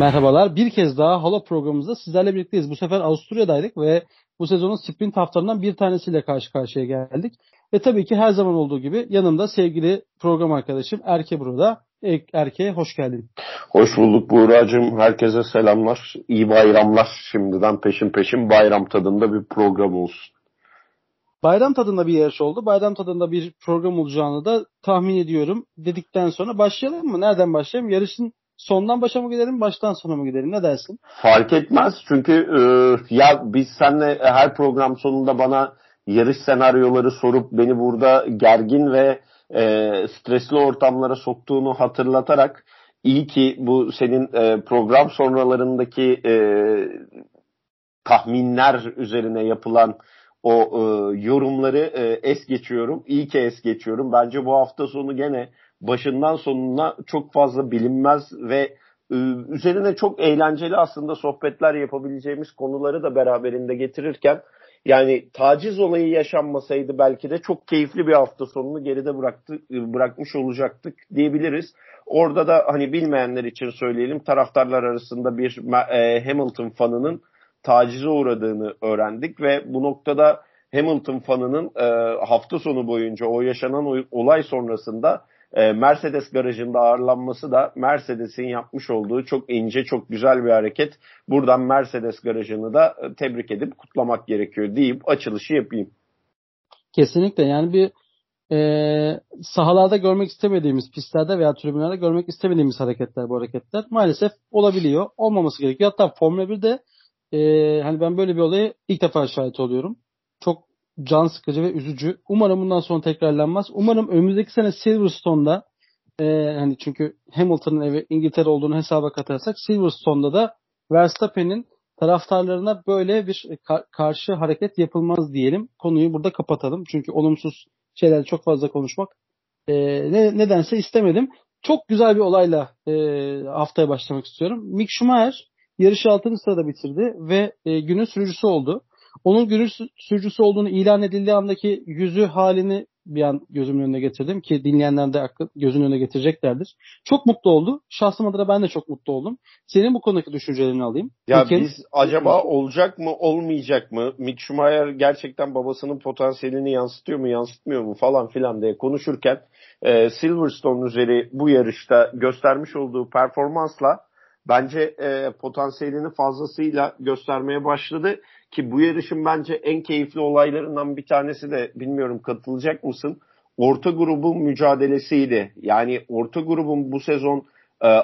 Merhabalar. Bir kez daha Halo programımızda sizlerle birlikteyiz. Bu sefer Avusturya'daydık ve bu sezonun sprint haftalarından bir tanesiyle karşı karşıya geldik. Ve tabii ki her zaman olduğu gibi yanımda sevgili program arkadaşım Erke burada. Erke hoş geldin. Hoş bulduk Buğra'cığım. Herkese selamlar. İyi bayramlar. Şimdiden peşin bayram tadında bir program olsun. Bayram tadında bir yarış oldu. Bayram tadında bir program olacağını da tahmin ediyorum. Dedikten sonra başlayalım mı? Nereden başlayalım? Yarışın sondan başa mı gidelim, baştan sona mı gidelim? Ne dersin? Fark etmez çünkü ya biz seninle her program sonunda bana yarış senaryoları sorup beni burada gergin ve stresli ortamlara soktuğunu hatırlatarak iyi ki bu senin program sonralarındaki tahminler üzerine yapılan o yorumları es geçiyorum. İyi ki es geçiyorum. Bence bu hafta sonu gene başından sonuna çok fazla bilinmez ve üzerine çok eğlenceli aslında sohbetler yapabileceğimiz konuları da beraberinde getirirken, yani taciz olayı yaşanmasaydı belki de çok keyifli bir hafta sonunu geride bırakmış olacaktık diyebiliriz. Orada da hani bilmeyenler için söyleyelim, taraftarlar arasında bir Hamilton fanının tacize uğradığını öğrendik ve bu noktada Hamilton fanının hafta sonu boyunca o yaşanan olay sonrasında Mercedes garajında ağırlanması da Mercedes'in yapmış olduğu çok ince, çok güzel bir hareket. Buradan Mercedes garajını da tebrik edip kutlamak gerekiyor deyip açılışı yapayım. Kesinlikle, yani bir sahalarda görmek istemediğimiz, pistlerde veya tribünlerde görmek istemediğimiz hareketler bu hareketler. Maalesef olabiliyor, olmaması gerekiyor. Hatta Formula 1'de hani ben böyle bir olaya ilk defa şahit oluyorum. Çok can sıkıcı ve üzücü. Umarım bundan sonra tekrarlanmaz. Umarım önümüzdeki sene Silverstone'da hani çünkü Hamilton'ın evi İngiltere olduğunu hesaba katarsak Silverstone'da da Verstappen'in taraftarlarına böyle bir karşı hareket yapılmaz diyelim. Konuyu burada kapatalım. Çünkü olumsuz şeyler çok fazla konuşmak nedense istemedim. Çok güzel bir olayla haftaya başlamak istiyorum. Mick Schumacher yarışı 6. sırada bitirdi ve günün sürücüsü oldu. Onun günün sürücüsü olduğunu ilan edildiği andaki yüzü halini bir an gözümün önüne getirdim ki dinleyenler de gözünün önüne getireceklerdir. Çok mutlu oldu. Şahsım adına ben de çok mutlu oldum. Senin bu konudaki düşüncelerini alayım. Ya biz acaba olacak mı olmayacak mı? Mick Schumacher gerçekten babasının potansiyelini yansıtıyor mu yansıtmıyor mu falan filan diye konuşurken Silverstone üzeri bu yarışta göstermiş olduğu performansla bence potansiyelini fazlasıyla göstermeye başladı ki bu yarışın bence en keyifli olaylarından bir tanesi de, bilmiyorum katılacak mısın, orta grubun mücadelesiydi. Yani orta grubun bu sezon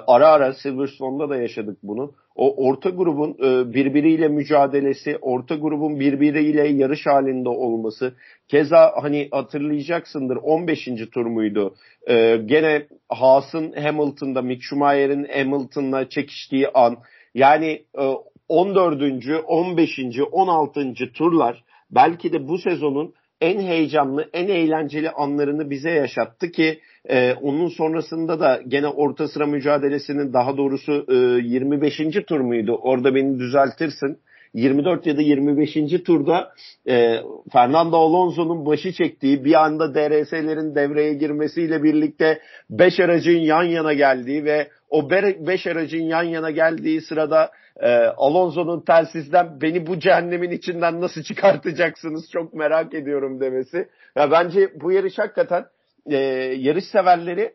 ara ara Silverstone'da da yaşadık bunu. O orta grubun birbiriyle mücadelesi, orta grubun birbiriyle yarış halinde olması. Keza hani hatırlayacaksındır 15. tur muydu? Gene Haas'ın Hamilton'da, Mick Schumacher'in Hamilton'la çekiştiği an. Yani 14. 15. 16. turlar belki de bu sezonun en heyecanlı, en eğlenceli anlarını bize yaşattı ki onun sonrasında da gene orta sıra mücadelesinin, daha doğrusu 25. tur muydu? Orada beni düzeltirsin. 24 ya da 25. turda Fernando Alonso'nun başı çektiği, bir anda DRS'lerin devreye girmesiyle birlikte 5 aracın yan yana geldiği ve o 5 aracın yan yana geldiği sırada Alonso'nun telsizden "beni bu cehennemin içinden nasıl çıkartacaksınız, çok merak ediyorum" demesi. Ya bence bu yarış hakikaten yarış severleri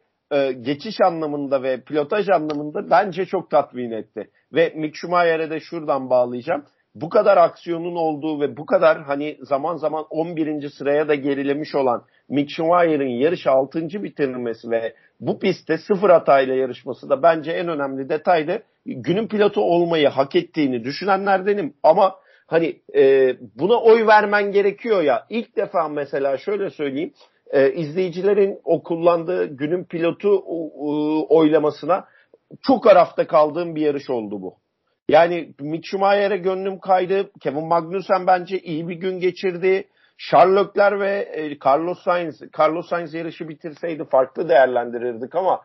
geçiş anlamında ve pilotaj anlamında bence çok tatmin etti. Ve Mick Schumacher'e de şuradan bağlayacağım. Bu kadar aksiyonun olduğu ve bu kadar hani zaman zaman 11. sıraya da gerilemiş olan Mick Schumacher'in yarışı 6. bitirmesi ve bu pistte sıfır hatayla yarışması da bence en önemli detaydı. Günün pilotu olmayı hak ettiğini düşünenlerdenim ama hani buna oy vermen gerekiyor ya. İlk defa mesela şöyle söyleyeyim, izleyicilerin o kullandığı günün pilotu oylamasına çok arafta kaldığım bir yarış oldu bu. Yani Mick Schumacher'e gönlüm kaydı. Kevin Magnussen bence iyi bir gün geçirdi. Charles Leclerc ve Carlos Sainz yarışı bitirseydi farklı değerlendirirdik ama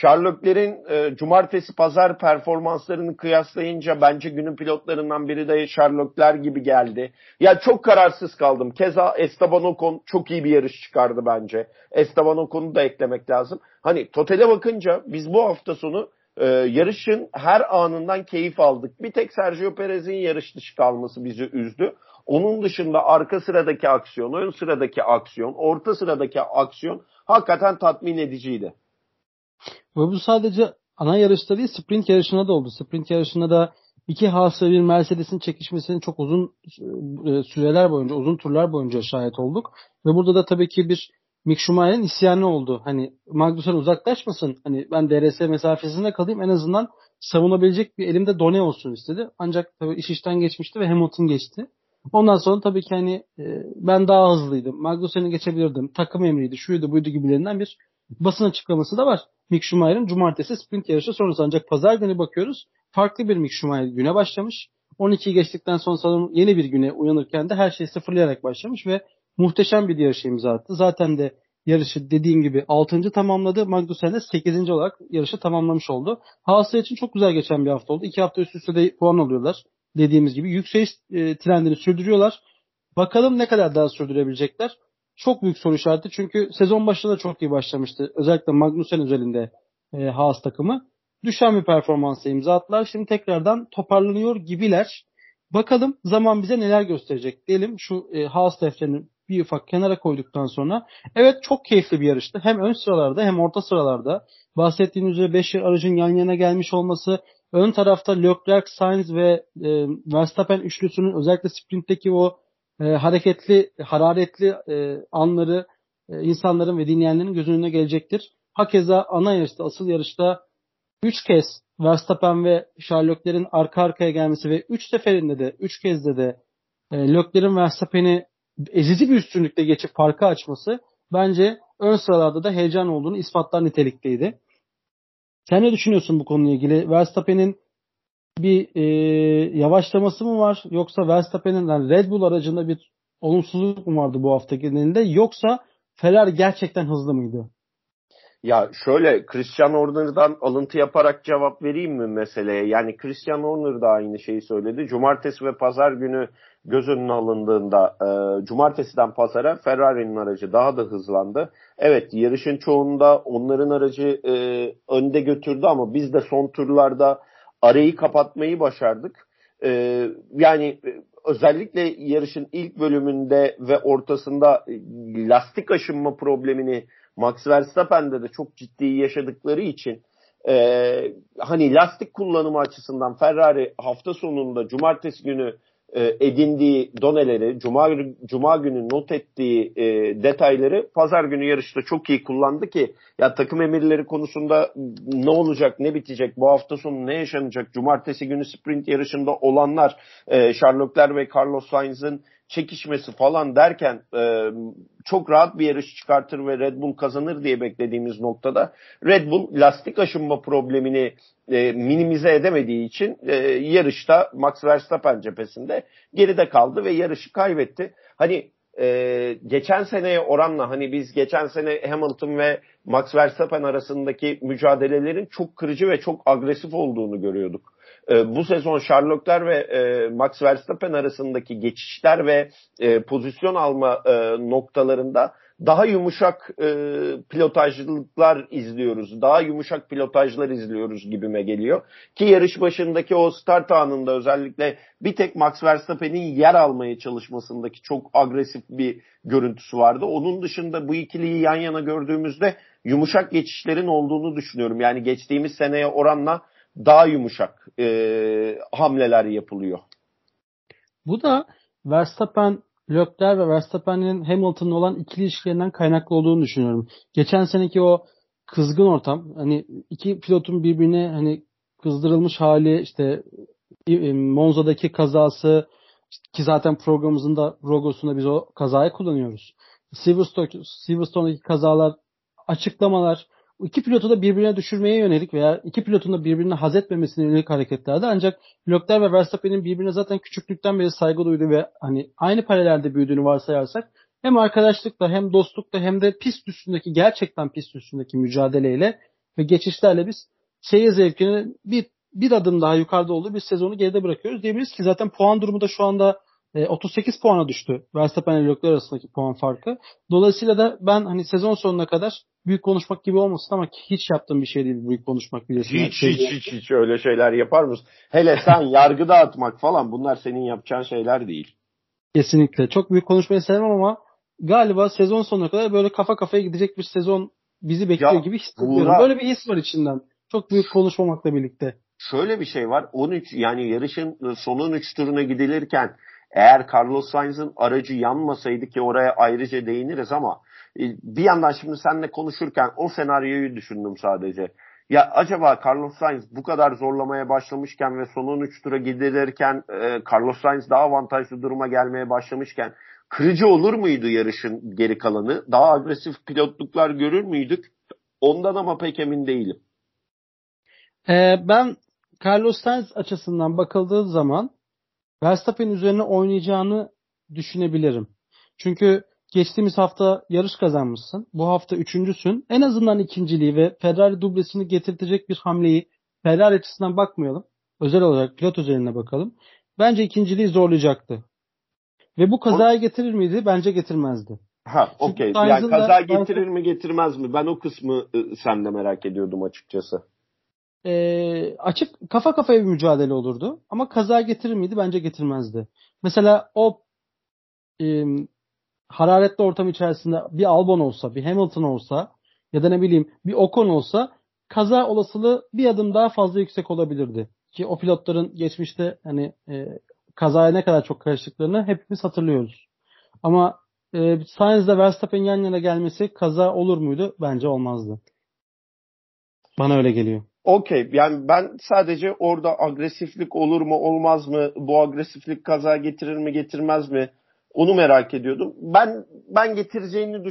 Charles Leclerc'in cumartesi pazar performanslarını kıyaslayınca bence günün pilotlarından biri de Charles Leclerc gibi geldi. Ya çok kararsız kaldım. Keza Esteban Ocon çok iyi bir yarış çıkardı bence. Esteban Ocon'u da eklemek lazım. Hani totale bakınca biz bu hafta sonu yarışın her anından keyif aldık. Bir tek Sergio Perez'in yarış dışı kalması bizi üzdü. Onun dışında arka sıradaki aksiyon, ön sıradaki aksiyon, orta sıradaki aksiyon hakikaten tatmin ediciydi. Ve bu sadece ana yarışta değil, sprint yarışına da oldu. Sprint yarışına da iki Haas'la bir Mercedes'in çekişmesinin çok uzun süreler boyunca, uzun turlar boyunca şahit olduk. Ve burada da tabii ki bir Mick Schumacher'in isyanı oldu. Hani Magnussen uzaklaşmasın. Hani ben DRS mesafesinde kalayım, en azından savunabilecek bir elimde done olsun istedi. Ancak tabii iş işten geçmişti ve Hamilton geçti. Ondan sonra tabii ki hani ben daha hızlıydım, Magnussen'i geçebilirdim, takım emriydi, şuydu buydu gibilerinden bir basın açıklaması da var. Mick Schumacher'in cumartesi sprint yarışı sonrası, ancak pazar günü bakıyoruz farklı bir Mick Schumacher güne başlamış. 12'yi geçtikten sonra sanırım yeni bir güne uyanırken de her şeyi sıfırlayarak başlamış ve muhteşem bir yarışı imza attı. Zaten de yarışı dediğim gibi 6. tamamladı. Magnussen de 8. olarak yarışı tamamlamış oldu. Haas için çok güzel geçen bir hafta oldu. 2 hafta üst üste de puan alıyorlar. Dediğimiz gibi yükseliş trendini sürdürüyorlar. Bakalım ne kadar daha sürdürebilecekler. Çok büyük soru işareti. Çünkü sezon başında çok iyi başlamıştı. Özellikle Magnussen özelinde Haas takımı. Düşen bir performansa imza attılar. Şimdi tekrardan toparlanıyor gibiler. Bakalım zaman bize neler gösterecek diyelim. Şu Haas defterini bir ufak kenara koyduktan sonra. Evet, çok keyifli bir yarıştı. Hem ön sıralarda hem orta sıralarda. Bahsettiğim üzere 5 aracın yan yana gelmiş olması. Ön tarafta Leclerc, Sainz ve Verstappen üçlüsünün özellikle sprintteki o hareketli, hararetli anları insanların ve dinleyenlerin göz önüne gelecektir. Hakeza ana yarışta, asıl yarışta 3 kez Verstappen ve Charles Leclerc'in arka arkaya gelmesi ve 3 seferinde de 3 kezde de Leclerc'in Verstappen'i ezici bir üstünlükle geçip farkı açması bence ön sıralarda da heyecan olduğunu ispatlar nitelikteydi. Sen ne düşünüyorsun bu konuyla ilgili? Verstappen'in bir yavaşlaması mı var? Yoksa Verstappen'in Red Bull aracında bir olumsuzluk mu vardı bu haftaki genelinde? Yoksa Ferrari gerçekten hızlı mıydı? Ya şöyle, Christian Horner'dan alıntı yaparak cevap vereyim mi meseleye? Yani Christian Horner da aynı şeyi söyledi. Cumartesi ve pazar günü göz önüne alındığında cumartesiden pazara Ferrari'nin aracı daha da hızlandı. Evet, yarışın çoğunda onların aracı önde götürdü ama biz de son turlarda arayı kapatmayı başardık. Yani özellikle yarışın ilk bölümünde ve ortasında lastik aşınma problemini Max Verstappen'de de çok ciddi yaşadıkları için hani lastik kullanımı açısından Ferrari hafta sonunda cumartesi günü edindiği doneleri, cuma günü not ettiği detayları pazar günü yarışta çok iyi kullandı ki ya takım emirleri konusunda ne olacak, ne bitecek, bu hafta sonu ne yaşanacak, cumartesi günü sprint yarışında olanlar, Charles Leclerc ve Carlos Sainz'ın çekişmesi falan derken çok rahat bir yarış çıkartır ve Red Bull kazanır diye beklediğimiz noktada Red Bull lastik aşınma problemini minimize edemediği için yarışta Max Verstappen cephesinde geride kaldı ve yarışı kaybetti. Hani geçen seneye oranla, hani biz geçen sene Hamilton ve Max Verstappen arasındaki mücadelelerin çok kırıcı ve çok agresif olduğunu görüyorduk. Bu sezon Charles Leclerc ve Max Verstappen arasındaki geçişler ve pozisyon alma noktalarında daha yumuşak pilotajlar izliyoruz. Daha yumuşak pilotajlar izliyoruz gibime geliyor. Ki yarış başındaki o start anında özellikle bir tek Max Verstappen'in yer almaya çalışmasındaki çok agresif bir görüntüsü vardı. Onun dışında bu ikiliyi yan yana gördüğümüzde yumuşak geçişlerin olduğunu düşünüyorum. Yani geçtiğimiz seneye oranla daha yumuşak hamleler yapılıyor. Bu da Verstappen, Leclerc ve Verstappen'in Hamilton'la olan ikili ilişkilerinden kaynaklı olduğunu düşünüyorum. Geçen seneki o kızgın ortam, hani iki pilotun birbirine hani kızdırılmış hali, işte Monza'daki kazası ki zaten programımızın da logosunda biz o kazayı kullanıyoruz. Silverstone'daki kazalar, açıklamalar, İki pilotu da birbirine düşürmeye yönelik veya iki pilotun da birbirine haz etmemesine yönelik hareketlerdi. Ancak Leclerc ve Verstappen'in birbirine zaten küçüklükten beri saygı duyduğu ve hani aynı paralelde büyüdüğünü varsayarsak hem arkadaşlıkla hem dostlukla hem de pist üstündeki, gerçekten pist üstündeki mücadeleyle ve geçişlerle biz seyir zevkini bir adım daha yukarıda olduğu bir sezonu geride bırakıyoruz diyebiliriz ki zaten puan durumu da şu anda 38 puana düştü Verstappen ile Leclerc arasındaki puan farkı. Dolayısıyla da ben hani sezon sonuna kadar büyük konuşmak gibi olmasın ama hiç yaptığım bir şey değil büyük konuşmak biliyorsun. Hiç öyle şeyler yapar mısın? Hele sen yargı dağıtmak falan, bunlar senin yapacağın şeyler değil. Kesinlikle. Çok büyük konuşmayı sevmem ama galiba sezon sonuna kadar böyle kafa kafaya gidecek bir sezon bizi bekliyor ya, gibi hissediyorum. Buğra, böyle bir his var içinden. Çok büyük konuşmamakla birlikte. Şöyle bir şey var. 13 yani yarışın son 13 turuna gidilirken eğer Carlos Sainz'ın aracı yanmasaydı, ki oraya ayrıca değiniriz, ama bir yandan şimdi seninle konuşurken o senaryoyu düşündüm sadece. Ya acaba Carlos Sainz bu kadar zorlamaya başlamışken ve son 13 tura gidilirken Carlos Sainz daha avantajlı duruma gelmeye başlamışken kırıcı olur muydu yarışın geri kalanı? Daha agresif pilotluklar görür müydük? Ondan ama pek emin değilim. Ben Carlos Sainz açısından bakıldığı zaman Verstappen üzerine oynayacağını düşünebilirim. Çünkü geçtiğimiz hafta yarış kazanmışsın. Bu hafta üçüncüsün. En azından ikinciliği ve Ferrari dublesini getirtecek bir hamleyi, Ferrari açısından bakmayalım, özel olarak pilot özeline bakalım. Bence ikinciliği zorlayacaktı. Ve bu kazayı getirir miydi? Bence getirmezdi. Ha, okey. Yani kaza getirir mi getirmez mi? Ben o kısmı sende merak ediyordum açıkçası. Açık kafa kafaya bir mücadele olurdu. Ama kaza getirir miydi? Bence getirmezdi. Mesela o hararetli ortam içerisinde bir Albon olsa, bir Hamilton olsa ya da ne bileyim bir Ocon olsa kaza olasılığı bir adım daha fazla yüksek olabilirdi. Ki o pilotların geçmişte hani kazaya ne kadar çok karıştıklarını hepimiz hatırlıyoruz. Ama Sainz'le Verstappen yan yana gelmesi kaza olur muydu? Bence olmazdı. Bana öyle geliyor. Okey. Yani ben sadece orada agresiflik olur mu olmaz mı? Bu agresiflik kaza getirir mi getirmez mi? Onu merak ediyordum. Ben getireceğini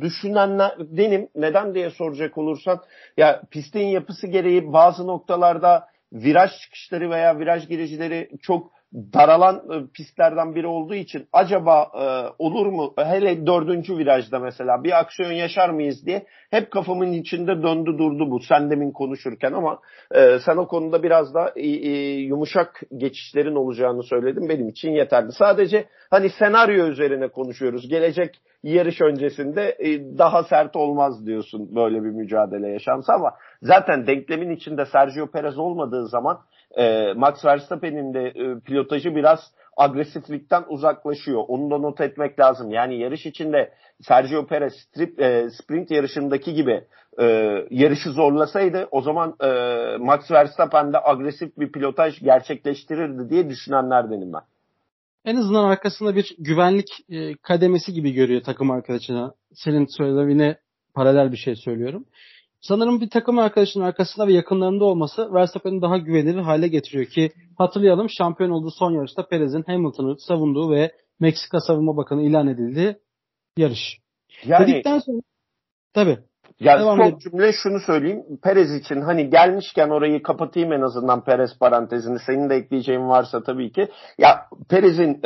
düşünenlerdenim. Neden diye soracak olursan, ya pistin yapısı gereği bazı noktalarda viraj çıkışları veya viraj girişleri çok daralan pistlerden biri olduğu için acaba olur mu, hele dördüncü virajda mesela bir aksiyon yaşar mıyız diye hep kafamın içinde döndü durdu bu, sen demin konuşurken. Ama sen o konuda biraz daha yumuşak geçişlerin olacağını söyledin, benim için yeterli. Sadece hani senaryo üzerine konuşuyoruz, gelecek yarış öncesinde daha sert olmaz diyorsun böyle bir mücadele yaşansa, ama zaten denklemin içinde Sergio Perez olmadığı zaman Max Verstappen'in de pilotajı biraz agresiflikten uzaklaşıyor. Onu da not etmek lazım. Yani yarış içinde Sergio Perez sprint yarışındaki gibi yarışı zorlasaydı, o zaman Max Verstappen de agresif bir pilotaj gerçekleştirirdi diye düşünenlerdenim ben. En azından arkasında bir güvenlik kademesi gibi görüyor takım arkadaşına. Senin söylediğine paralel bir şey söylüyorum. Sanırım bir takım arkadaşının arkasında ve yakınlarında olması Verstappen'i daha güvenilir hale getiriyor ki hatırlayalım, şampiyon olduğu son yarışta Perez'in Hamilton'ı savunduğu ve Meksika Savunma Bakanı ilan edildiği yarış. Yani, dedikten sonra tabii. Yani son cümle şunu söyleyeyim. Perez için hani gelmişken orayı kapatayım en azından, Perez parantezini. Senin de ekleyeceğin varsa tabii ki. Ya Perez'in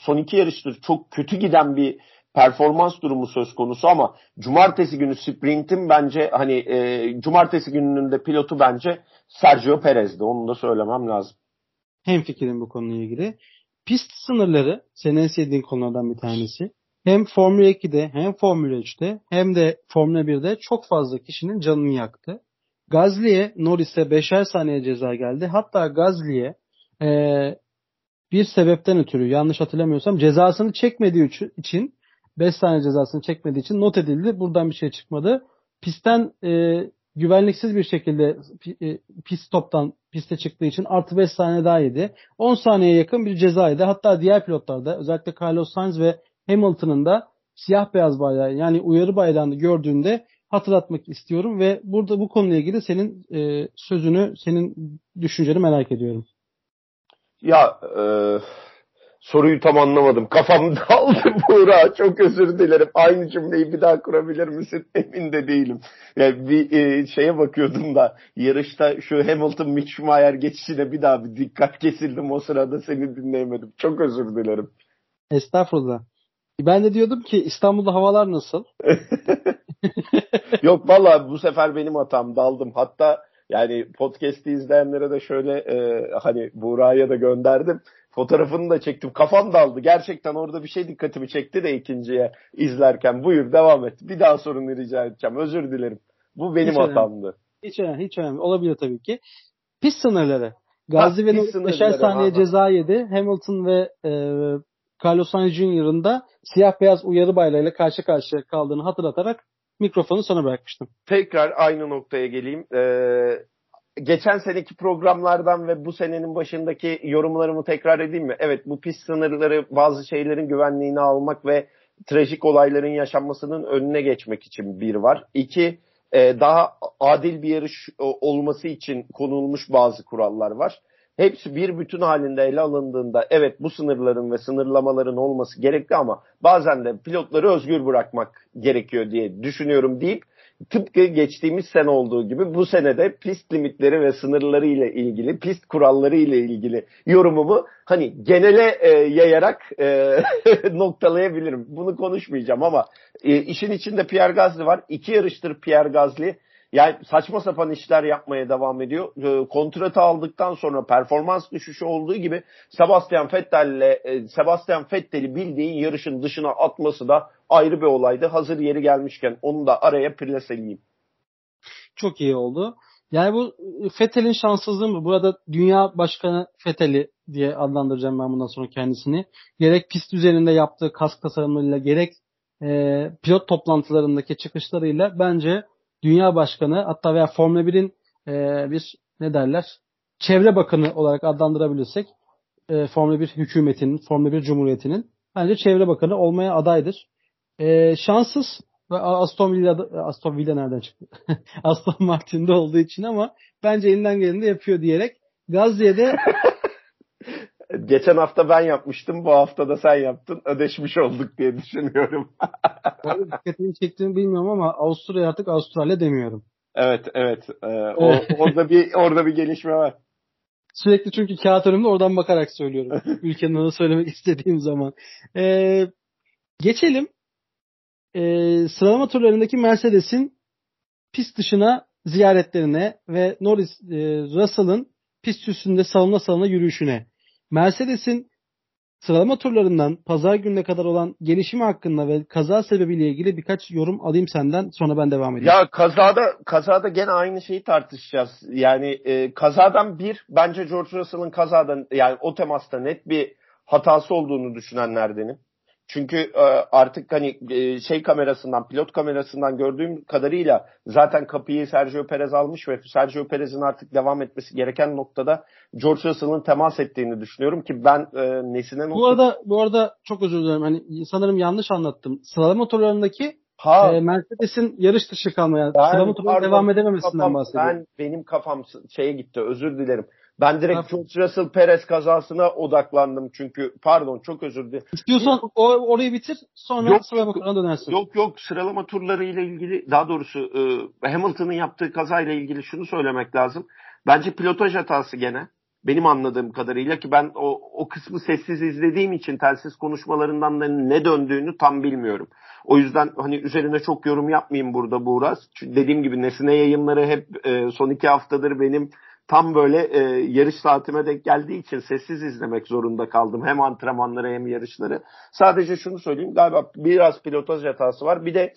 son iki yarıştır çok kötü giden bir performans durumu söz konusu, ama cumartesi günü sprintin bence hani cumartesi gününün de pilotu bence Sergio Perez'di. Onu da söylemem lazım. Hemfikirim bu konuyla ilgili. Pist sınırları senin sevdiğin konulardan bir tanesi. Hem Formula 2'de hem Formula 3'te hem de Formula 1'de çok fazla kişinin canını yaktı. Gasly'e, Norris'e 5'er saniye ceza geldi. Hatta Gasly'e bir sebepten ötürü, yanlış hatırlamıyorsam, cezasını çekmediği için 5 saniye cezasını çekmediği için not edildi. Buradan bir şey çıkmadı. Pistten güvenliksiz bir şekilde piste çıktığı için artı 5 saniye daha yedi. 10 saniyeye yakın bir ceza yedi. Hatta diğer pilotlarda, özellikle Carlos Sainz ve Hamilton'ın da siyah beyaz bayrağı, yani uyarı bayrağını gördüğünde hatırlatmak istiyorum ve burada bu konuyla ilgili senin sözünü, senin düşünceni merak ediyorum. Ya soruyu tam anlamadım. Kafam daldı Buğra. Çok özür dilerim. Aynı cümleyi bir daha kurabilir misin? Emin de değilim. Yani bir şeye bakıyordum da yarışta şu Hamilton Mick Schumacher geçişine bir daha bir dikkat kesildim. O sırada seni dinleyemedim. Çok özür dilerim. Estağfurullah. Ben de diyordum ki İstanbul'da havalar nasıl? Yok valla bu sefer benim hatam, daldım. Hatta yani podcast'i izleyenlere de şöyle hani Buğra'ya da gönderdim. Fotoğrafını da çektim. Kafam daldı. Gerçekten orada bir şey dikkatimi çekti de ikinciye izlerken. Buyur devam et. Bir daha sorunu rica edeceğim. Özür dilerim. Bu benim hatamdı. Hiç önemli. Olabilir tabii ki. Pist sınırları. Gazi ve 5'er saniye ceza yedi. Hamilton ve Carlos Sainz Jr.'ın da siyah beyaz uyarı bayrağıyla karşı karşıya kaldığını hatırlatarak mikrofonu sana bırakmıştım. Tekrar aynı noktaya geleyim. Geçen seneki programlardan ve bu senenin başındaki yorumlarımı tekrar edeyim mi? Evet, bu pist sınırları bazı şeylerin güvenliğini almak ve trajik olayların yaşanmasının önüne geçmek için bir var. İki, daha adil bir yarış olması için konulmuş bazı kurallar var. Hepsi bir bütün halinde ele alındığında evet bu sınırların ve sınırlamaların olması gerekli ama bazen de pilotları özgür bırakmak gerekiyor diye düşünüyorum deyip tıpkı geçtiğimiz sene olduğu gibi bu senede pist limitleri ve sınırları ile ilgili, pist kuralları ile ilgili yorumumu hani genele yayarak noktalayabilirim. Bunu konuşmayacağım ama işin içinde Pierre Gasly var. 2 yarıştır Pierre Gasly. Yani saçma sapan işler yapmaya devam ediyor. Kontratı aldıktan sonra performans düşüşü olduğu gibi Sebastian Vettel'i bildiğin yarışın dışına atması da ayrı bir olaydı. Hazır yeri gelmişken onu da araya plaselleyeyim. Çok iyi oldu. Yani bu Vettel'in şanssızlığı mı? Burada dünya başkanı Vettel'i diye adlandıracağım ben bundan sonra kendisini. Gerek pist üzerinde yaptığı kask tasarımlarıyla gerek pilot toplantılarındaki çıkışlarıyla bence dünya başkanı hatta veya Formula 1'in çevre bakanı olarak adlandırabilirsek Formula 1 hükümetinin, Formula 1 cumhuriyetinin bence çevre bakanı olmaya adaydır. Şanssız ve Aston Villa nereden çıktı? Aston Martin'de olduğu için ama bence elinden geleni de yapıyor diyerek Gazze'ye de geçen hafta ben yapmıştım, bu hafta da sen yaptın. Ödeşmiş olduk diye düşünüyorum. Dikkatini çektiğini bilmiyorum ama Avusturya artık Avustralya demiyorum. Evet. Orada bir gelişme var. Sürekli çünkü kağıt önümde oradan bakarak söylüyorum. Ülkenin adını söylemek istediğim zaman. Geçelim. Sıralama turlarındaki Mercedes'in pist dışına ziyaretlerine ve Norris, Russell'ın pist üstünde salına salına yürüyüşüne. Mercedes'in sıralama turlarından pazar gününe kadar olan gelişimi hakkında ve kaza sebebiyle ilgili birkaç yorum alayım senden, sonra ben devam edeyim. Ya kazada gene aynı şeyi tartışacağız. Yani kazadan bence George Russell'ın kazadan yani o temasta net bir hatası olduğunu düşünenlerdenim. Çünkü artık hani pilot kamerasından gördüğüm kadarıyla zaten kapıyı Sergio Perez almış ve Sergio Perez'in artık devam etmesi gereken noktada George Russell'ın temas ettiğini düşünüyorum ki ben nesine... Bu arada çok özür dilerim. Hani sanırım yanlış anlattım. Sıralama turlarındaki Mercedes'in yarış dışı kalmaya, sıralama turlarına devam edememesinden bahsediyorum. Benim kafam şeye gitti. Özür dilerim. Ben direkt George Russell Perez kazasına odaklandım çünkü çok özür dilerim. İstiyorsan orayı bitir sonra sıralama turuna dönersin. Yok sıralama turları ile ilgili daha doğrusu Hamilton'ın yaptığı kazayla ilgili şunu söylemek lazım. Bence pilotaj hatası gene benim anladığım kadarıyla ki ben o kısmı sessiz izlediğim için telsiz konuşmalarından da ne döndüğünü tam bilmiyorum. O yüzden hani üzerine çok yorum yapmayayım burada Buğraz. Çünkü dediğim gibi Nesine yayınları hep son 2 haftadır benim tam böyle yarış saatime denk geldiği için sessiz izlemek zorunda kaldım. Hem antrenmanları hem yarışları. Sadece şunu söyleyeyim. Galiba biraz pilotaj hatası var. Bir de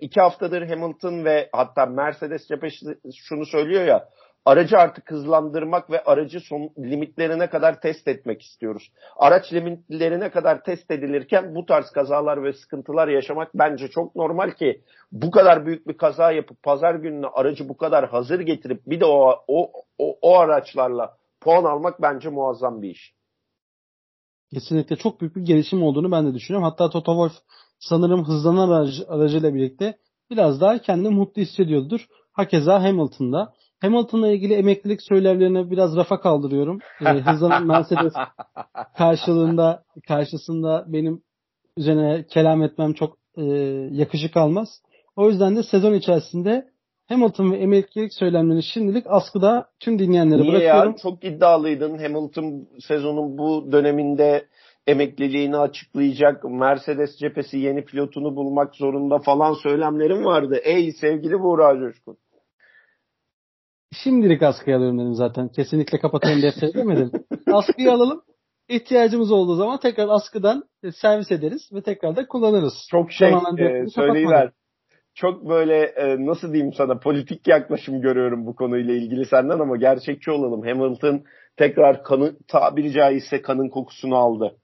2 haftadır Hamilton ve hatta Mercedes cephesi şunu söylüyor ya. Aracı artık hızlandırmak ve aracı son limitlerine kadar test etmek istiyoruz. Araç limitlerine kadar test edilirken bu tarz kazalar ve sıkıntılar yaşamak bence çok normal ki bu kadar büyük bir kaza yapıp pazar gününe aracı bu kadar hazır getirip bir de o araçlarla puan almak bence muazzam bir iş. Kesinlikle çok büyük bir gelişim olduğunu ben de düşünüyorum. Hatta Toto Wolff sanırım hızlanan aracıyla birlikte biraz daha kendini mutlu hissediyordur. Hakeza Hamilton'da. Hamilton'la ilgili emeklilik söylevlerini biraz rafa kaldırıyorum. Hızlanan Mercedes karşısında benim üzerine kelam etmem çok yakışık almaz. O yüzden de sezon içerisinde Hamilton ve emeklilik söylemlerini şimdilik askıda tüm dinleyenlere bırakıyorum. Ya, çok iddialıydın. Hamilton sezonun bu döneminde emekliliğini açıklayacak, Mercedes cephesi yeni pilotunu bulmak zorunda falan söylemlerim vardı. Ey sevgili Buğra Coşkun. Şimdilik askıya alıyorum dedim zaten. Kesinlikle kapatalım diye söylemedim. Askıya alalım. ihtiyacımız olduğu zaman tekrar askıdan servis ederiz ve tekrar da kullanırız. Çok şey söyleyiver. Çok böyle nasıl diyeyim sana, politik yaklaşım görüyorum bu konuyla ilgili senden ama gerçekçi olalım. Hamilton tekrar kanı, tabiri caizse kanın kokusunu aldı.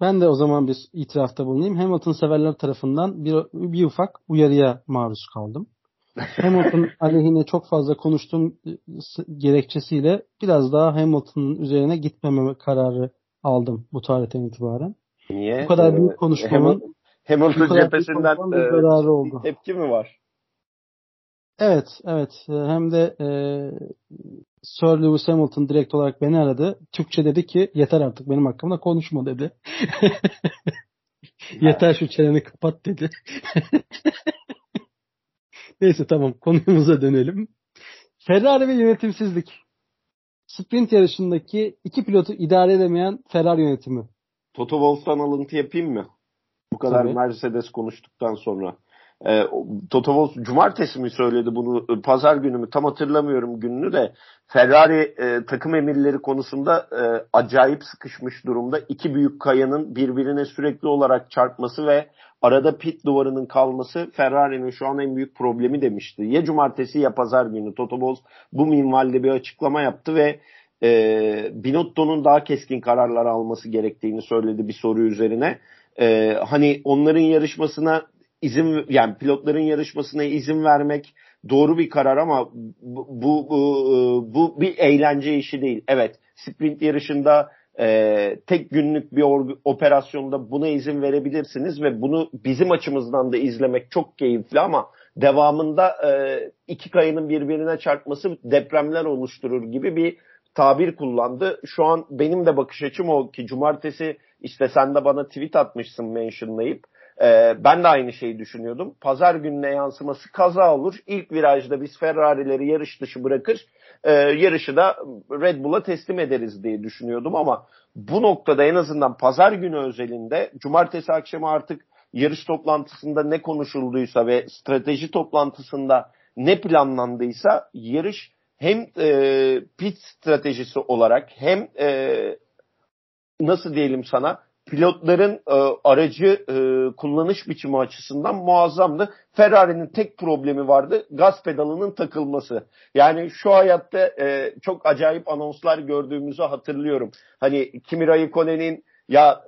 Ben de o zaman bir itirafta bulunayım. Hamilton severler tarafından bir ufak uyarıya maruz kaldım. Hamilton aleyhine çok fazla konuştuğum gerekçesiyle biraz daha Hamilton'ın üzerine gitmeme kararı aldım bu tarihten itibaren. Niye? Bu kadar büyük konuşmamın Hamilton cephesinden zararı oldu. Tepki mi var? Evet. Hem de Sir Lewis Hamilton direkt olarak beni aradı. Türkçe dedi ki yeter artık benim hakkımda konuşma dedi. Yeter şu çeneni kapat dedi. Neyse tamam, konumuza dönelim. Ferrari ve yönetimsizlik. Sprint yarışındaki iki pilotu idare edemeyen Ferrari yönetimi. Toto Wolff'tan alıntı yapayım mı? Bu kadar tabii. Mercedes konuştuktan sonra. Toto Wolff cumartesi mi söyledi bunu? Pazar günü mü? Tam hatırlamıyorum gününü de. Ferrari takım emirleri konusunda acayip sıkışmış durumda. İki büyük kayanın birbirine sürekli olarak çarpması ve arada pit duvarının kalması Ferrari'nin şu an en büyük problemi demişti. Ya cumartesi ya pazar günü Toto Wolff bu minvalde bir açıklama yaptı ve Binotto'nun daha keskin kararlar alması gerektiğini söyledi bir soru üzerine. Hani onların yarışmasına izin, yani pilotların yarışmasına izin vermek doğru bir karar ama bu bir eğlence işi değil. Evet, sprint yarışında tek günlük bir operasyonda buna izin verebilirsiniz ve bunu bizim açımızdan da izlemek çok keyifli ama devamında iki kayanın birbirine çarpması depremler oluşturur gibi bir tabir kullandı. Şu an benim de bakış açım o ki cumartesi işte sen de bana tweet atmışsın mentionlayıp. Ben de aynı şeyi düşünüyordum. Pazar gününe yansıması kaza olur. İlk virajda biz Ferrari'leri yarış dışı bırakır. Yarışı da Red Bull'a teslim ederiz diye düşünüyordum ama bu noktada en azından pazar günü özelinde cumartesi akşamı artık yarış toplantısında ne konuşulduysa ve strateji toplantısında ne planlandıysa yarış hem pit stratejisi olarak hem nasıl diyelim sana pilotların aracı kullanış biçimi açısından muazzamdı. Ferrari'nin tek problemi vardı. Gaz pedalının takılması. Yani şu hayatta çok acayip anonslar gördüğümüzü hatırlıyorum. Hani Kimi Raikkonen'in ya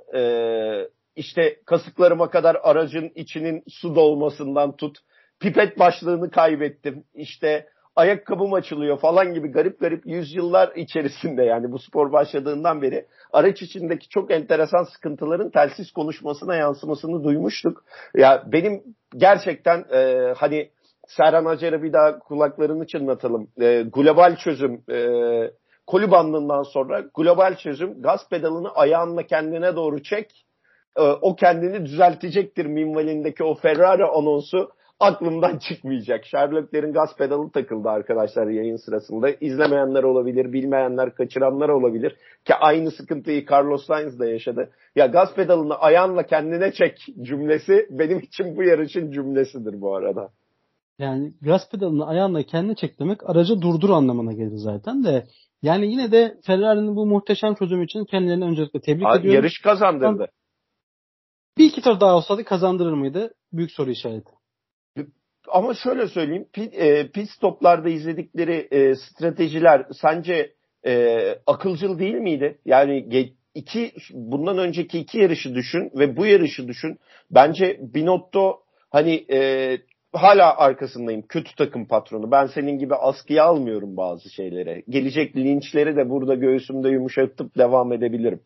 işte kasıklarıma kadar aracın içinin su dolmasından tut. Pipet başlığını kaybettim. İşte ayakkabım açılıyor falan gibi garip yüzyıllar içerisinde, yani bu spor başladığından beri araç içindeki çok enteresan sıkıntıların telsiz konuşmasına yansımasını duymuştuk. Ya benim gerçekten hani Serhan Acar'a bir daha kulaklarını çınlatalım. Global çözüm Kolibandından sonra global çözüm gaz pedalını ayağınla kendine doğru çek. O kendini düzeltecektir minvalindeki o Ferrari anonsu aklımdan çıkmayacak. Sherlock'lerin gaz pedalı takıldı arkadaşlar yayın sırasında. İzlemeyenler olabilir, bilmeyenler, kaçıranlar olabilir. Ki aynı sıkıntıyı Carlos Sainz da yaşadı. Ya gaz pedalını ayağınla kendine çek cümlesi benim için bu yarışın cümlesidir bu arada. Yani gaz pedalını ayağınla kendine çek demek aracı durdur anlamına gelir zaten de. Yani yine de Ferrari'nin bu muhteşem çözümü için kendilerini öncelikle tebrik ediyorum. Yarış kazandırdı. Bir iki tur daha olsaydı kazandırır mıydı? Büyük soru işareti. Ama şöyle söyleyeyim, pit stoplarda izledikleri stratejiler sence akılcıl değil miydi? Yani bundan önceki iki yarışı düşün ve bu yarışı düşün. Bence Binotto hani hala arkasındayım. Kötü takım patronu. Ben senin gibi askıya almıyorum bazı şeylere. Gelecek linçleri de burada göğsümde yumuşatıp devam edebilirim.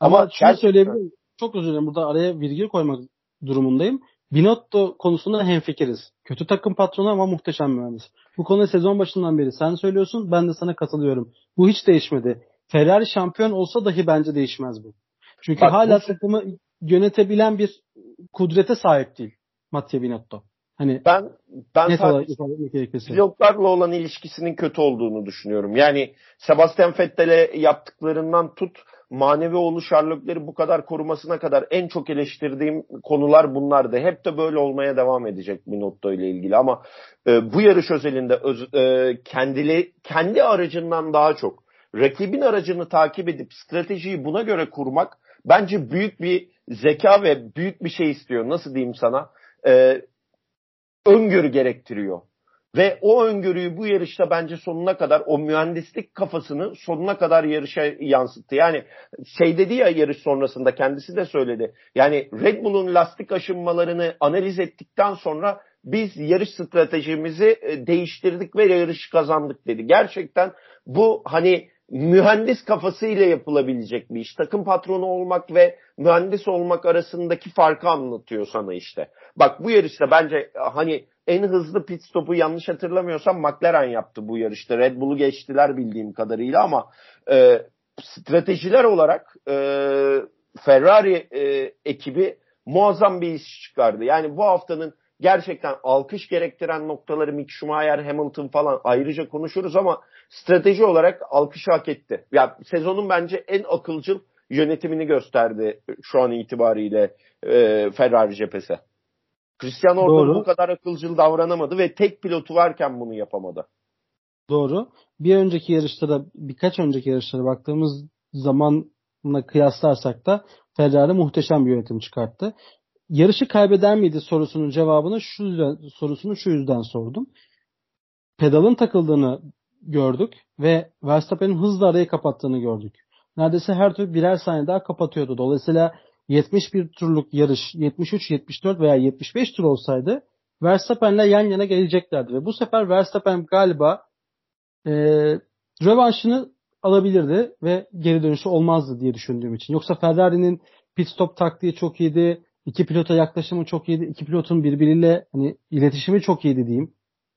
Ama şunu söyleyebilirim. Çok özür dilerim. Burada araya virgül koymak durumundayım. Binotto konusunda hemfikiriz. Kötü takım patronu ama muhteşem mühendis. Bu konuda sezon başından beri sen söylüyorsun, ben de sana katılıyorum. Bu hiç değişmedi. Ferrari şampiyon olsa dahi bence değişmez bu. Çünkü bak, hala takımı yönetebilen bir kudrete sahip değil Mattia Binotto. Hani ben pilotlarla olan ilişkisinin kötü olduğunu düşünüyorum. Yani Sebastian Vettel'e yaptıklarından tut manevi oğlu Sherlock'leri bu kadar korumasına kadar en çok eleştirdiğim konular bunlardı. Hep de böyle olmaya devam edecek Binotto ile ilgili ama bu yarış özelinde kendi aracından daha çok rakibin aracını takip edip stratejiyi buna göre kurmak bence büyük bir zeka ve büyük bir şey istiyor. Nasıl diyeyim sana? Öngörü gerektiriyor. Ve o öngörüyü bu yarışta bence sonuna kadar, o mühendislik kafasını sonuna kadar yarışa yansıttı. Yani şey dedi ya, yarış sonrasında kendisi de söyledi. Yani Red Bull'un lastik aşınmalarını analiz ettikten sonra biz yarış stratejimizi değiştirdik ve yarışı kazandık dedi. Gerçekten bu hani mühendis kafasıyla yapılabilecek bir iş. Takım patronu olmak ve mühendis olmak arasındaki farkı anlatıyor sana işte. Bak bu yarışta bence hani en hızlı pit stopu yanlış hatırlamıyorsam McLaren yaptı bu yarışta. Red Bull'u geçtiler bildiğim kadarıyla ama stratejiler olarak Ferrari ekibi muazzam bir iş çıkardı. Yani bu haftanın gerçekten alkış gerektiren noktaları Mick Schumacher, Hamilton falan ayrıca konuşuruz ama strateji olarak alkışı hak etti. Yani sezonun bence en akılcıl yönetimini gösterdi şu an itibariyle Ferrari cephesi. Cristiano Ronaldo bu kadar akılcıl davranamadı ve tek pilotu varken bunu yapamadı. Doğru. Bir önceki yarışta da, birkaç önceki yarışlara baktığımız zamanla kıyaslarsak da Ferrari muhteşem bir yönetim çıkarttı. Yarışı kaybeder miydi sorusunun cevabını şu yüzden sordum. Pedalın takıldığını gördük ve Verstappen'in hızla arayı kapattığını gördük. Neredeyse her türlü birer saniye daha kapatıyordu. Dolayısıyla 71 turluk yarış 73, 74 veya 75 tur olsaydı Verstappen'le yan yana geleceklerdi. Ve bu sefer Verstappen galiba rövanşını alabilirdi ve geri dönüşü olmazdı diye düşündüğüm için. Yoksa Ferrari'nin pit stop taktiği çok iyiydi. İki pilota yaklaşımı çok iyiydi. İki pilotun birbiriyle hani iletişimi çok iyiydi diyeyim.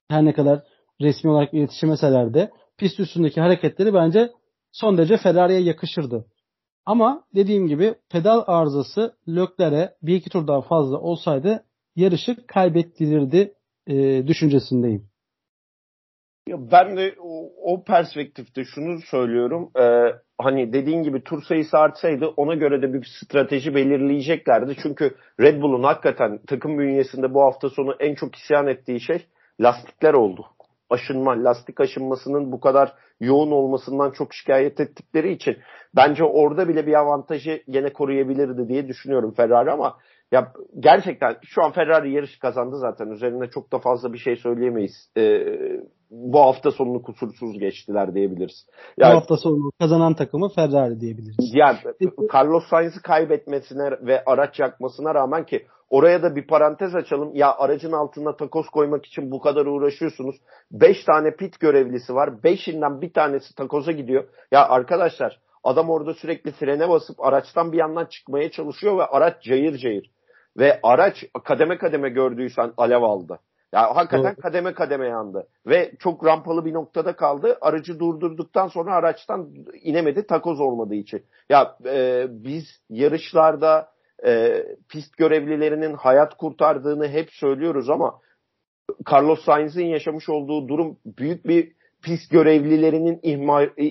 Her ne kadar resmi olarak iletişimeseler de pist üstündeki hareketleri bence son derece Ferrari'ye yakışırdı. Ama dediğim gibi pedal arızası Leclerc'e bir iki tur daha fazla olsaydı yarışı kaybettirirdi düşüncesindeyim. Ben de o perspektifte şunu söylüyorum. Hani dediğin gibi tur sayısı artsaydı ona göre de bir strateji belirleyeceklerdi. Çünkü Red Bull'un hakikaten takım bünyesinde bu hafta sonu en çok isyan ettiği şey lastikler oldu. Lastik aşınmasının bu kadar yoğun olmasından çok şikayet ettikleri için bence orada bile bir avantajı gene koruyabilirdi diye düşünüyorum Ferrari ama ya gerçekten şu an Ferrari yarışı kazandı zaten. Üzerine çok da fazla bir şey söyleyemeyiz. Bu hafta sonunu kusursuz geçtiler diyebiliriz. Yani, bu hafta sonu kazanan takımı Ferrari diyebiliriz. Yani Carlos Sainz'i kaybetmesine ve araç yakmasına rağmen, ki oraya da bir parantez açalım. Ya aracın altına takoz koymak için bu kadar uğraşıyorsunuz. 5 tane pit görevlisi var. 5'inden bir tanesi takoza gidiyor. Ya arkadaşlar, adam orada sürekli frene basıp araçtan bir yandan çıkmaya çalışıyor ve araç cayır cayır. Ve araç kademe kademe gördüysen alev aldı. Ya hakikaten kademe kademe yandı. Ve çok rampalı bir noktada kaldı. Aracı durdurduktan sonra araçtan inemedi takoz olmadığı için. Ya biz yarışlarda pist görevlilerinin hayat kurtardığını hep söylüyoruz ama Carlos Sainz'in yaşamış olduğu durum büyük bir pist görevlilerinin